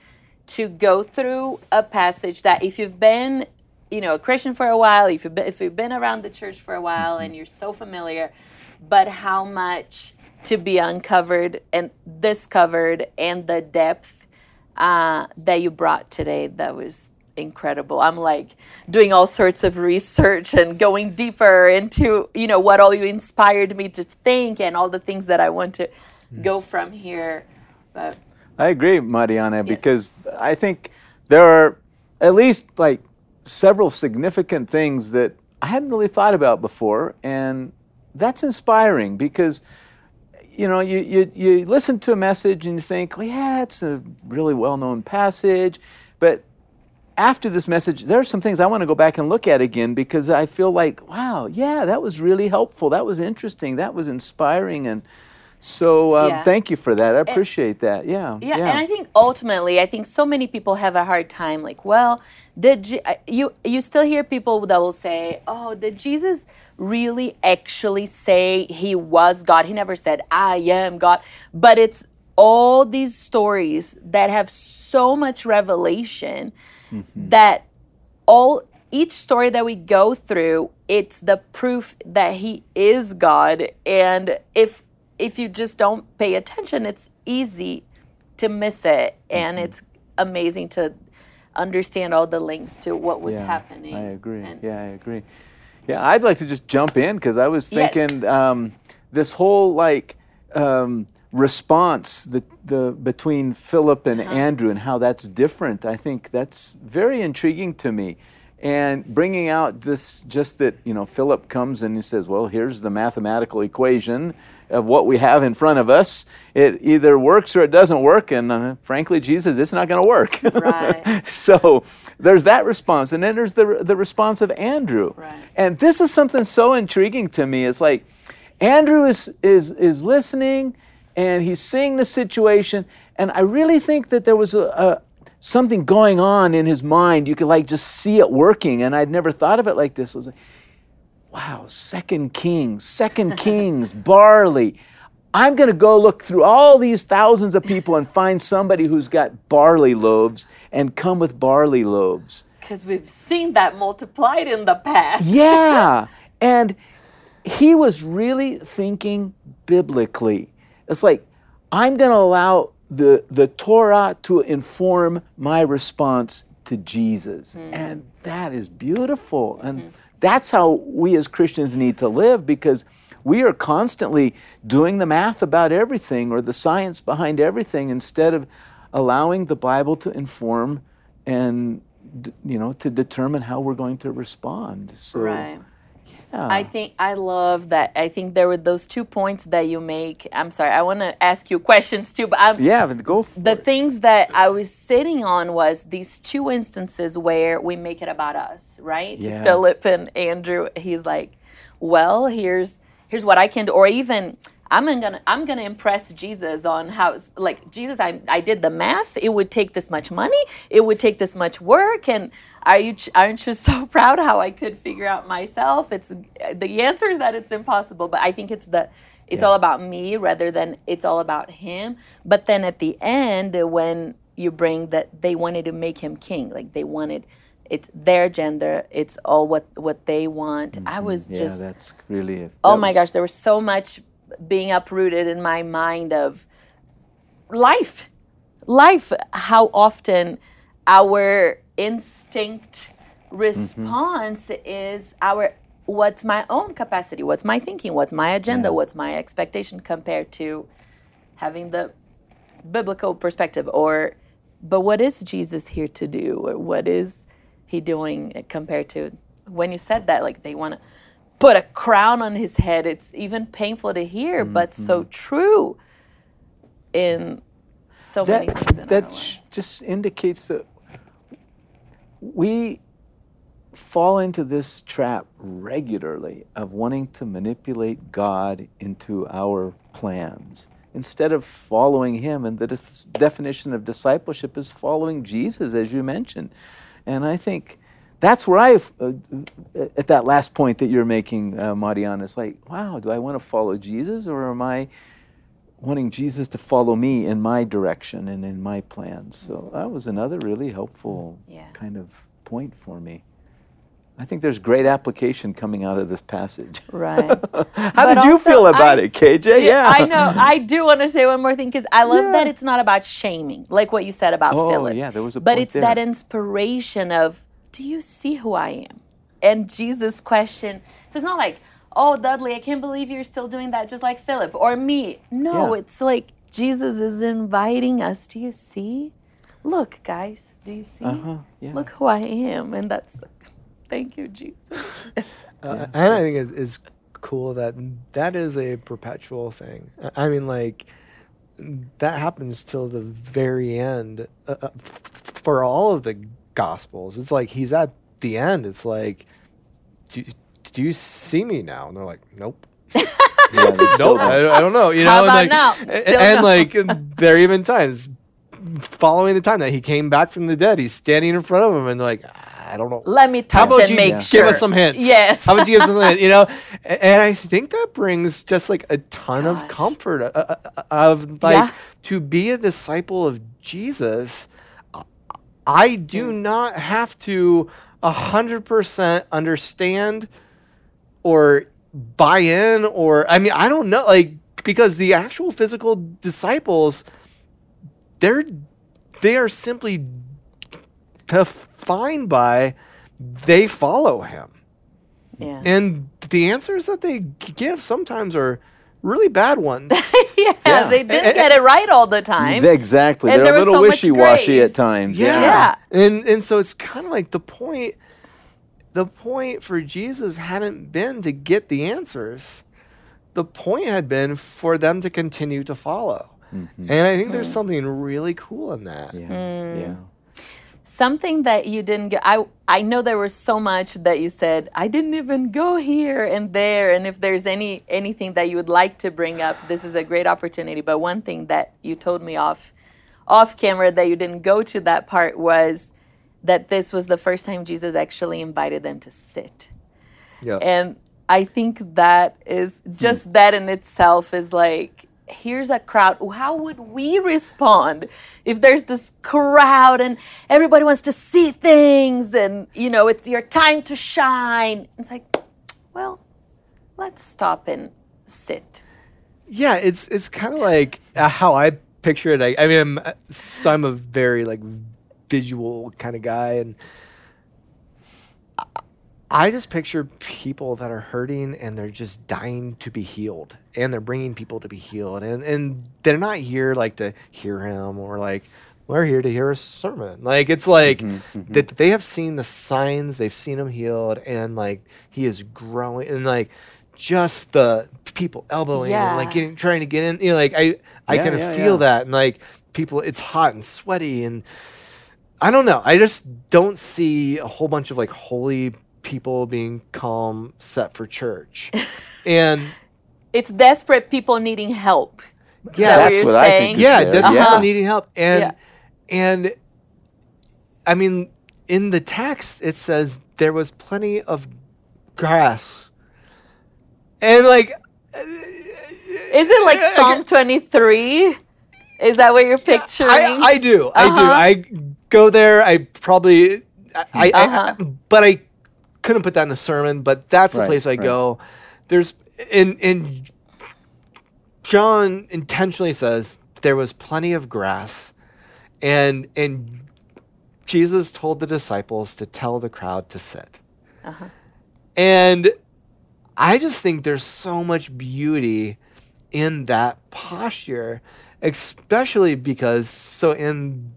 to go through a passage that if you've been, you know, a Christian for a while, if you've been around the church for a while and you're so familiar, but how much to be uncovered and discovered, and the depth that you brought today, that was incredible. I'm like doing all sorts of research and going deeper into, you know, what all you inspired me to think and all the things that I want to go from here. But I agree, Mariana, yes. Because I think there are at least like several significant things that I hadn't really thought about before, and that's inspiring because, you know, you listen to a message and you think, oh yeah, it's a really well-known passage, but after this message, there are some things I want to go back and look at again because I feel like, wow, yeah, that was really helpful. That was interesting. That was inspiring. And so Thank you for that. I appreciate that. Yeah. And I think ultimately, I think so many people have a hard time. Like, well, you still hear people that will say, oh, did Jesus really actually say he was God? He never said, I am God. But it's all these stories that have so much revelation. Mm-hmm. That each story that we go through, it's the proof that he is God. And if you just don't pay attention, it's easy to miss it. And It's amazing to understand all the links to what was happening. I agree. Yeah, I'd like to just jump in because I was thinking this whole response the between Philip and Andrew and how that's different. I think that's very intriguing to me, and bringing out this just that, you know, Philip comes and he says, well, here's the mathematical equation of what we have in front of us. It either works or it doesn't work, and frankly, Jesus, it's not going to work. Right. So there's that response, and then there's the response of Andrew. Right. And this is something so intriguing to me. It's like Andrew is listening. And he's seeing the situation, and I really think that there was something going on in his mind. You could just see it working, and I'd never thought of it like this. I was like, wow, Second Kings, barley. I'm going to go look through all these thousands of people and find somebody who's got barley loaves and come with barley loaves. Because we've seen that multiplied in the past. Yeah, and he was really thinking biblically. It's like, I'm going to allow the Torah to inform my response to Jesus. Mm. And that is beautiful. Mm-hmm. And that's how we as Christians need to live, because we are constantly doing the math about everything or the science behind everything instead of allowing the Bible to inform and, you know, to determine how we're going to respond. So, right. Yeah. I love that. I think there were those 2 points that you make. I'm sorry, I want to ask you questions too. But go for it. The things that I was sitting on was these 2 instances where we make it about us, right? Yeah. Philip and Andrew, he's like, well, here's what I can do. Or even, I'm gonna impress Jesus on how, like, Jesus, I did the math. It would take this much money. It would take this much work. And aren't you so proud how I could figure out myself? It's the answer is that it's impossible. But I think it's all about me rather than it's all about him. But then at the end, when you bring that they wanted to make him king, like they wanted. It's their agenda. It's all what they want. Mm-hmm. I was just that's really. Oh my gosh, there was so much being uprooted in my mind of life, how often our instinct response is what's my own capacity, what's my thinking, what's my agenda, what's my expectation compared to having the biblical perspective, but what is Jesus here to do, or what is he doing compared to when you said that, like they want to put a crown on his head. It's even painful to hear, but so true in so many things. That just indicates that we fall into this trap regularly of wanting to manipulate God into our plans instead of following him. And the definition of discipleship is following Jesus, as you mentioned. And I think that's where I've, at that last point that you're making, Mariana, it's like, wow, do I want to follow Jesus, or am I wanting Jesus to follow me in my direction and in my plans? So that was another really helpful kind of point for me. I think there's great application coming out of this passage. Right. How did you feel about it, KJ? Yeah. I know. I do want to say one more thing, because I love that it's not about shaming, like what you said about Philip. Oh, yeah, there was a point there. But it's that inspiration of, do you see who I am? And Jesus' question. So it's not like, oh, Dudley, I can't believe you're still doing that, just like Philip or me. No, it's like Jesus is inviting us. Do you see? Look, guys, do you see? Look who I am. And that's... Thank you, Jesus. And I think it's cool that is a perpetual thing. I mean, like, that happens till the very end for all of the Gospels. It's like he's at the end. It's like, do you see me now? And they're like, nope. Nope, I don't know. You know, like there are even times following the time that he came back from the dead, he's standing in front of him, and they're like, I don't know. Let me touch and make sure. How about you give us some hints? Yes. How about you give us some hints? You know, and I think that brings just like a ton of comfort of like to be a disciple of Jesus. I do not have to 100% understand or buy in, or I mean, I don't know, like, because the actual physical disciples, they are simply defined by they follow him. Yeah. And the answers that they give sometimes are really bad ones. They didn't get it right all the time. Exactly. And they're a little wishy-washy at times. Yeah. And so it's kind of like the point for Jesus hadn't been to get the answers. The point had been for them to continue to follow. Mm-hmm. And I think there's something really cool in that. Yeah. Something that you didn't get. I know there was so much that you said, I didn't even go here and there. And if there's anything that you would like to bring up, this is a great opportunity. But one thing that you told me off camera that you didn't go to that part was that this was the first time Jesus actually invited them to sit. Yeah. And I think that is just that in itself is like, here's a crowd. How would we respond if there's this crowd and everybody wants to see things and, you know, it's your time to shine? It's like, well, let's stop and sit. Yeah, it's kind of like how I picture it. I mean, I'm a very, like, visual kind of guy, and I just picture people that are hurting and they're just dying to be healed, and they're bringing people to be healed, and they're not here like to hear him, or like, we're here to hear a sermon. Like, it's like that they have seen the signs, they've seen him healed, and like he is growing, and like just the people elbowing and like trying to get in, you know, like I kind of feel that, and like people, it's hot and sweaty, and I don't know. I just don't see a whole bunch of like holy people being calm, set for church. And it's desperate people needing help. Yeah, that's what I think. Yeah, desperate people needing help. And I mean, in the text it says there was plenty of grass. And like, is it like Psalm 23? Is that what you're picturing? I do. I do. I go there. I couldn't put that in a sermon, but that's the place I go. There's and John intentionally says there was plenty of grass, and Jesus told the disciples to tell the crowd to sit. And I just think there's so much beauty in that posture, especially because in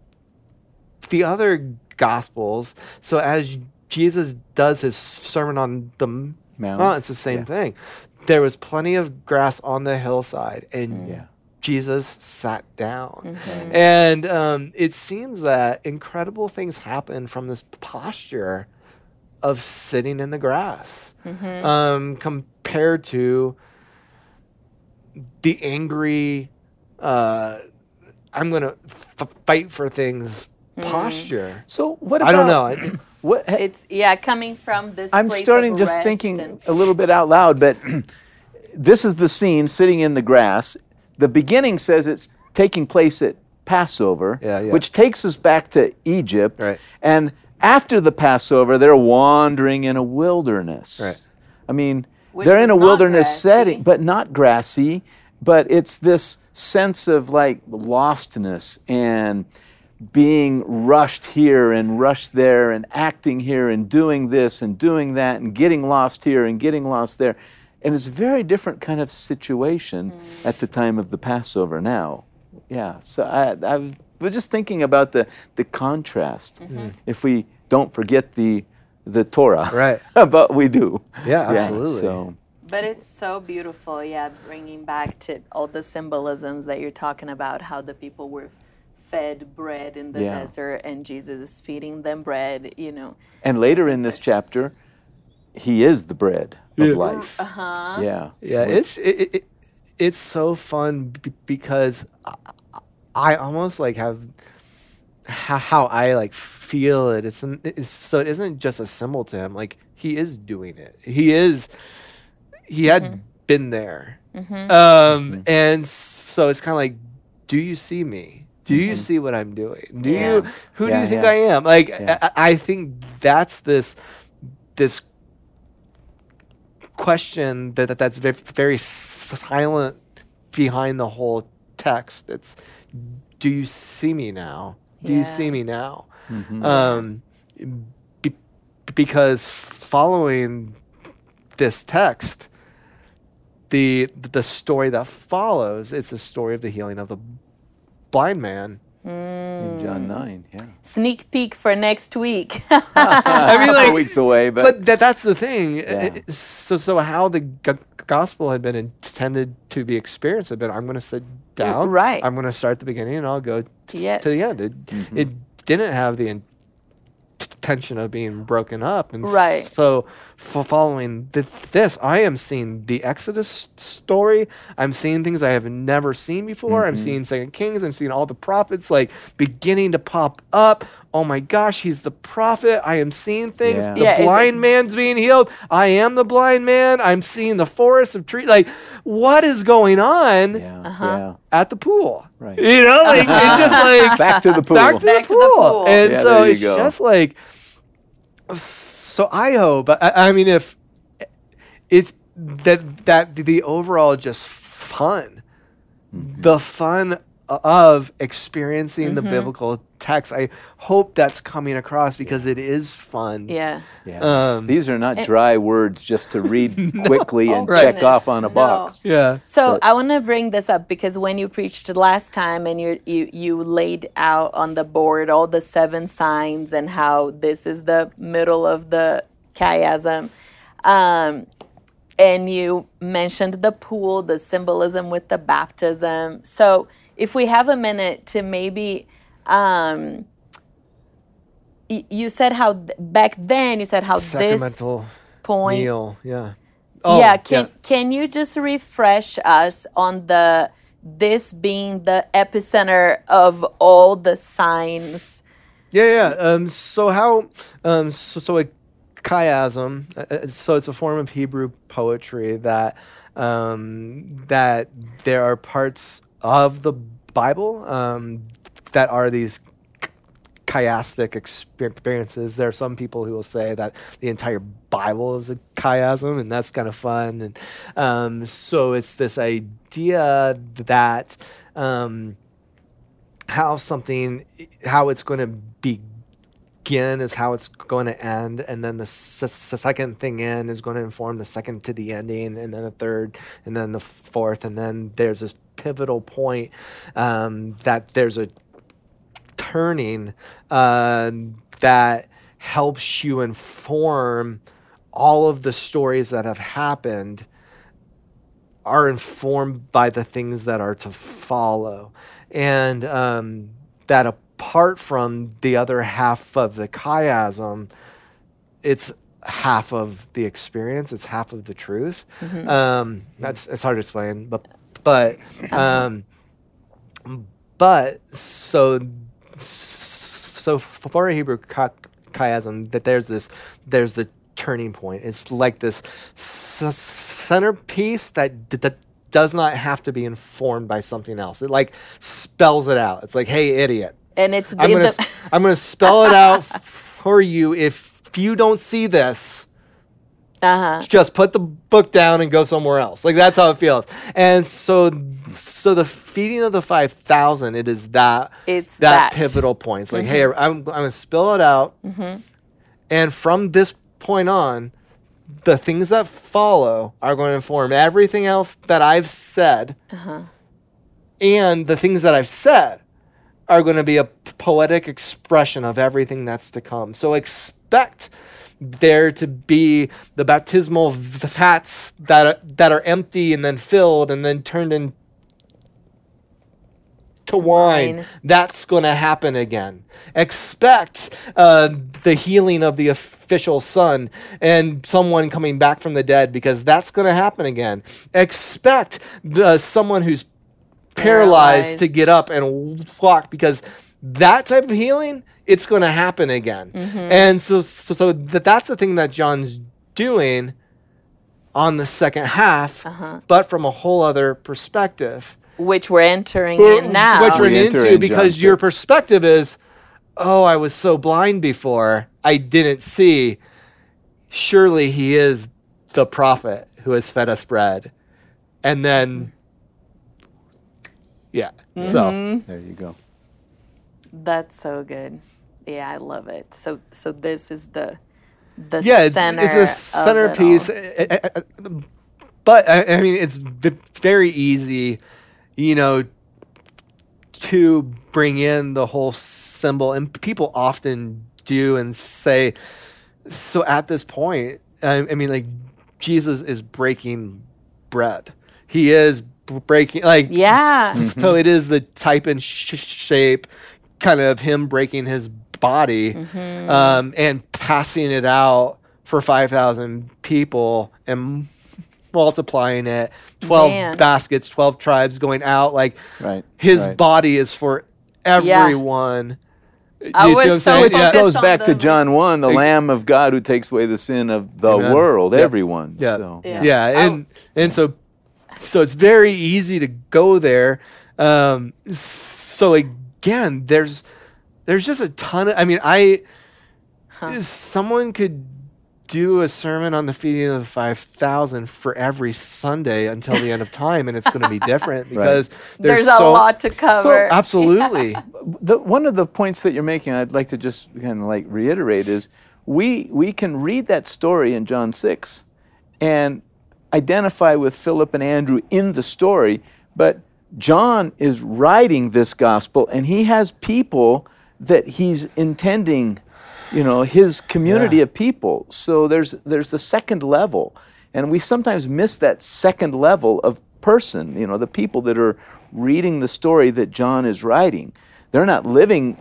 the other Gospels, so as Jesus does his sermon on the mount. It's the same thing. There was plenty of grass on the hillside, and Jesus sat down. And it seems that incredible things happen from this posture of sitting in the grass compared to the angry I'm going to fight for things posture. So what about... I don't know. What, it's, yeah, coming from this I'm place starting of just rest thinking and... a little bit out loud, but this is the scene sitting in the grass. The beginning says it's taking place at Passover, which takes us back to Egypt. Right. And after the Passover, they're wandering in a wilderness. Right. I mean, which they're in a wilderness grassy. Setting, but not grassy. But it's this sense of like lostness and being rushed here and rushed there and acting here and doing this and doing that and getting lost here and getting lost there. And it's a very different kind of situation at the time of the Passover now. Yeah, so I was just thinking about the contrast. Mm-hmm. If we don't forget the Torah, right? But we do. Yeah, absolutely. So. But it's so beautiful, yeah, bringing back to all the symbolisms that you're talking about, how the people were fed bread in the desert and Jesus is feeding them bread, you know. And later in this chapter, he is the bread of life. Uh-huh. Yeah. Yeah, it's so fun because I almost like have how I like feel it. It's so it isn't just a symbol to him. Like he is doing it. He had been there. Mm-hmm. And so it's kind of like, do you see me? Do you see what I'm doing? Do you? Who do you think I am? Like, I think that's this question that's very silent behind the whole text. It's, do you see me now? Do you see me now? Mm-hmm. Because following this text, the story that follows, it's the story of the healing of the blind man in John 9. Yeah. Sneak peek for next week. I mean, like, 4 weeks away, but that's the thing. Yeah. So how the gospel had been intended to be experienced had been, I'm going to sit down. Right. I'm going to start at the beginning and I'll go to the end. It didn't have the intention of being broken up, and so following this, I am seeing the Exodus story. I'm seeing things I have never seen before. Mm-hmm. I'm seeing Second Kings. I'm seeing all the prophets like beginning to pop up. Oh my gosh, he's the prophet. I am seeing things. Yeah. The blind man's being healed. I am the blind man. I'm seeing the forest of trees. Like, what is going on at the pool? Right. You know, like it's just like back to the pool. Back to the pool. And so it's just like. So I hope. I mean, if it's that the overall just fun, the fun of experiencing the biblical text. I hope that's coming across because it is fun. Yeah. These are not dry words just to read quickly and check off on a box. Yeah. So I want to bring this up because when you preached last time and you laid out on the board all the 7 signs and how this is the middle of the chiasm, and you mentioned the pool, the symbolism with the baptism. So if we have a minute to maybe... you said how back then you said how sacramental this point meal, can you just refresh us on this being the epicenter of all the signs? So how so a chiasm, so it's a form of Hebrew poetry that that there are parts of the Bible that are these chiastic experiences. There are some people who will say that the entire Bible is a chiasm, and that's kind of fun. And so it's this idea that how it's going to begin is how it's going to end, and then the second thing in is going to inform the second to the ending, and then the third, and then the fourth, and then there's this pivotal point that there's a turning that helps you inform all of the stories that have happened are informed by the things that are to follow. And that apart from the other half of the chiasm, it's half of the experience, it's half of the truth. That's, it's hard to explain, but But so for Hebrew chiasm, that there's the turning point. It's like this centerpiece that does not have to be informed by something else. It like spells it out. It's like, hey, idiot. And it's I'm gonna spell it out for you. If you don't see this, just put the book down and go somewhere else. Like, that's how it feels. And so the feeding of the 5,000, it is that pivotal point. It's like, hey, I'm gonna spell it out, and from this point on, the things that follow are going to inform everything else that I've said, and the things that I've said are going to be a poetic expression of everything that's to come. So expect there to be the baptismal vats that are empty and then filled and then turned into wine. That's going to happen again. Expect the healing of the official son and someone coming back from the dead, because that's going to happen again. Expect someone who's paralyzed to get up and walk, because that type of healing, it's going to happen again. And so that's the thing that John's doing on the second half, but from a whole other perspective. Which we're entering in now. Which we're into, because your perspective is, oh, I was so blind before, I didn't see. Surely he is the prophet who has fed us bread. And then, so there you go. That's so good. Yeah, I love it. So this is the center. Yeah, it's a centerpiece. But I mean, it's very easy, to bring in the whole symbol, and people often do and say. So at this point, I mean, like, Jesus is breaking bread. He is breaking, like, So it is the type and shape, kind of him breaking his body, and passing it out for 5,000 people and multiplying it, 12 baskets, 12 tribes going out. Like, his body is for everyone. It goes back to John 1, the Lamb of God who takes away the sin of the world, everyone. So it's very easy to go there. So again, there's just a ton of, someone could do a sermon on the feeding of the 5,000 for every Sunday until the end of time, and it's going to be different because there's a lot to cover. So, absolutely. Yeah. One of the points that you're making, I'd like to just kind of like reiterate, is we can read that story in John 6 and identify with Philip and Andrew in the story, but John is writing this gospel, and he has people that he's intending, his community of people. So there's the second level, and we sometimes miss that second level of person, the people that are reading the story that John is writing. They're not Philip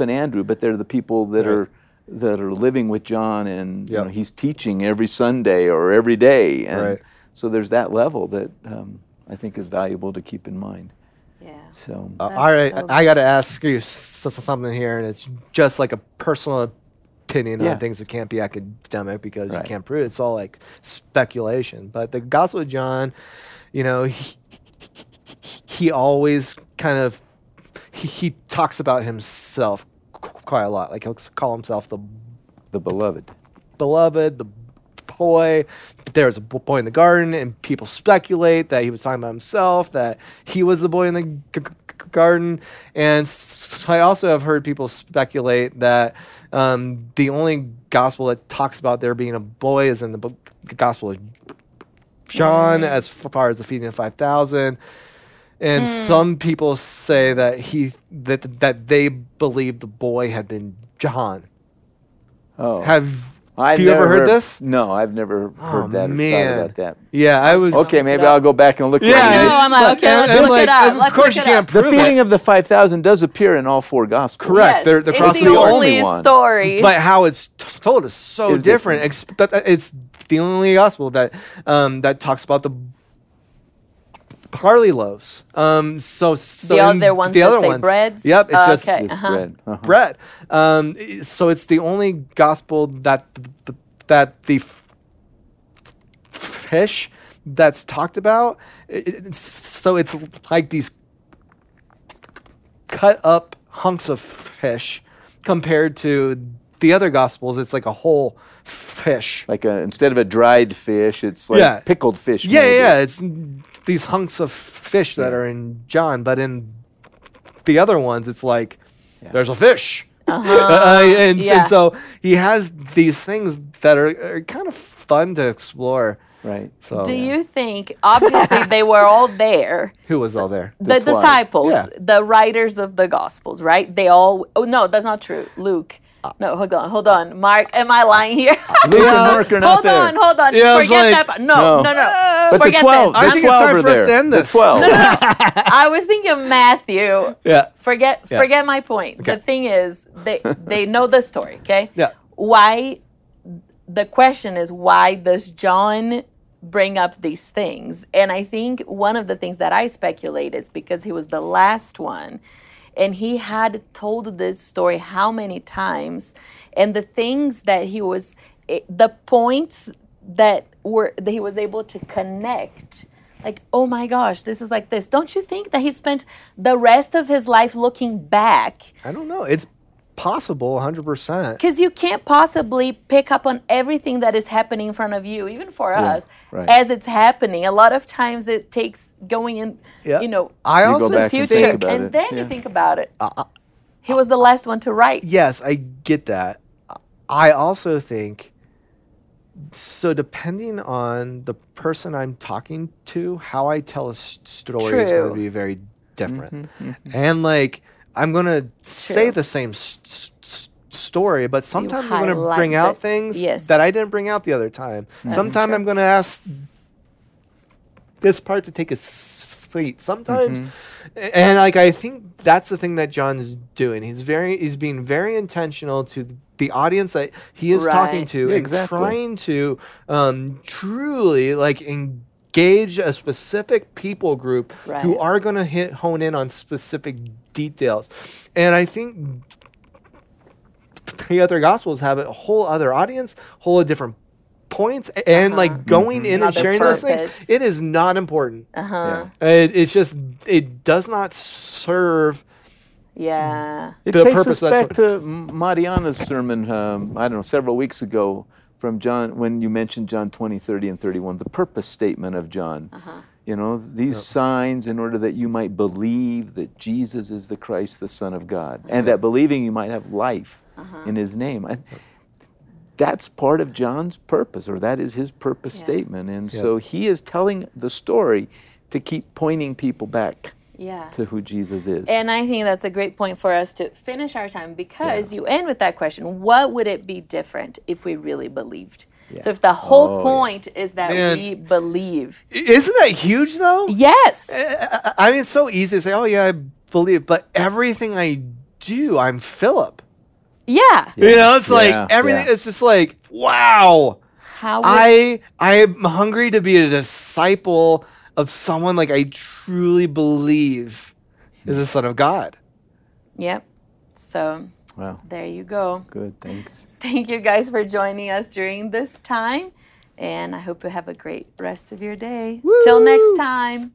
and Andrew, but they're the people that are living with John, and he's teaching every Sunday or every day. And so there's that level that I think is valuable to keep in mind. So all right, so I got to ask you something here, and it's just like a personal opinion on things that can't be academic, because you can't prove it. It's all like speculation. But the Gospel of John, he always kind of he talks about himself quite a lot. Like, he'll call himself the beloved, the boy. There was a boy in the garden, and people speculate that he was talking about himself, that he was the boy in the garden. And I also have heard people speculate that the only gospel that talks about there being a boy is in the Gospel of John, as far as the feeding of 5,000. And some people say that that they believe the boy had been John. Oh, have you ever heard this? No, I've never heard that or thought about that. Yeah, I was... Okay, maybe I'll go back and look for it. Yeah, I'm like, okay, let's look it up. Of course you can't prove it. The feeding of the 5,000 does appear in all four Gospels. Correct. Yes, they're it's the only story. But how it's told is so different. It's the only Gospel that talks about the Parley loaves. So the other ones, the other ones. Breads? Yep, it's just bread. Uh-huh. Bread. So it's the only gospel that the fish that's talked about. So it's like these cut up hunks of fish compared to the other gospels. It's like a whole fish. Like instead of a dried fish, it's like pickled fish. Yeah, maybe. Yeah. It's these hunks of fish that are in John, but in the other ones, it's like there's a fish. Uh-huh. And so he has these things that are kind of fun to explore. Right. So, do you think, obviously, they were all there. Who was all there? The disciples, the writers of the Gospels, right? They all, oh, no, that's not true. Luke. No, hold on. Mark, am I lying here? Luke and Mark are not there. Hold on. Yeah, forget like, that. No. But forget the 12, this. I think it's time for us to end this. The 12. No. I was thinking of Matthew. Yeah. Forget my point. Okay. The thing is, they know the story, okay? Yeah. The question is, why does John bring up these things? And I think one of the things that I speculate is because he was the last one. And he had told this story how many times, and the things that he was, the points that he was able to connect, like, oh my gosh, this is like this. Don't you think that he spent the rest of his life looking back? I don't know. It's possible, 100%. Because you can't possibly pick up on everything that is happening in front of you, even for us, right. As it's happening. A lot of times it takes going in, I also the future, and then you think about it. He was the last one to write. Yes, I get that. I also think, so depending on the person I'm talking to, how I tell a story is going to be very different. Mm-hmm, mm-hmm. And like, I'm going to say the same story, but sometimes I'm going to bring out things that I didn't bring out the other time. Mm-hmm. Sometimes I'm going to ask this part to take a seat. Sometimes, and like I think that's the thing that John is doing. He's being very intentional to the audience that he is talking to, and trying to truly like engage a specific people group who are going to hone in on specific details. And I think the other gospels have a whole other audience, whole different points, and like going in and sharing those things, it is not important. It's just, it does not serve. Yeah. It takes us back to Mariana's sermon, I don't know, several weeks ago, from John, when you mentioned John 20, 30, and 31, the purpose statement of John. You know, these signs in order that you might believe that Jesus is the Christ, the Son of God, and that believing you might have life in his name. That's part of John's purpose, or that is his purpose statement. And so he is telling the story to keep pointing people back to who Jesus is. And I think that's a great point for us to finish our time, because you end with that question, what would it be different if we really believed? Yeah. So if the whole point is that we believe. Isn't that huge, though? Yes. I mean, it's so easy to say, oh, yeah, I believe, but everything I do, I'm Philip. Yeah. You know, it's like everything, it's just like, wow. How I'm hungry to be a disciple of someone like I truly believe is the Son of God. Yep. So there you go. Good, thanks. Thank you guys for joining us during this time, and I hope you have a great rest of your day. Woo! Till next time.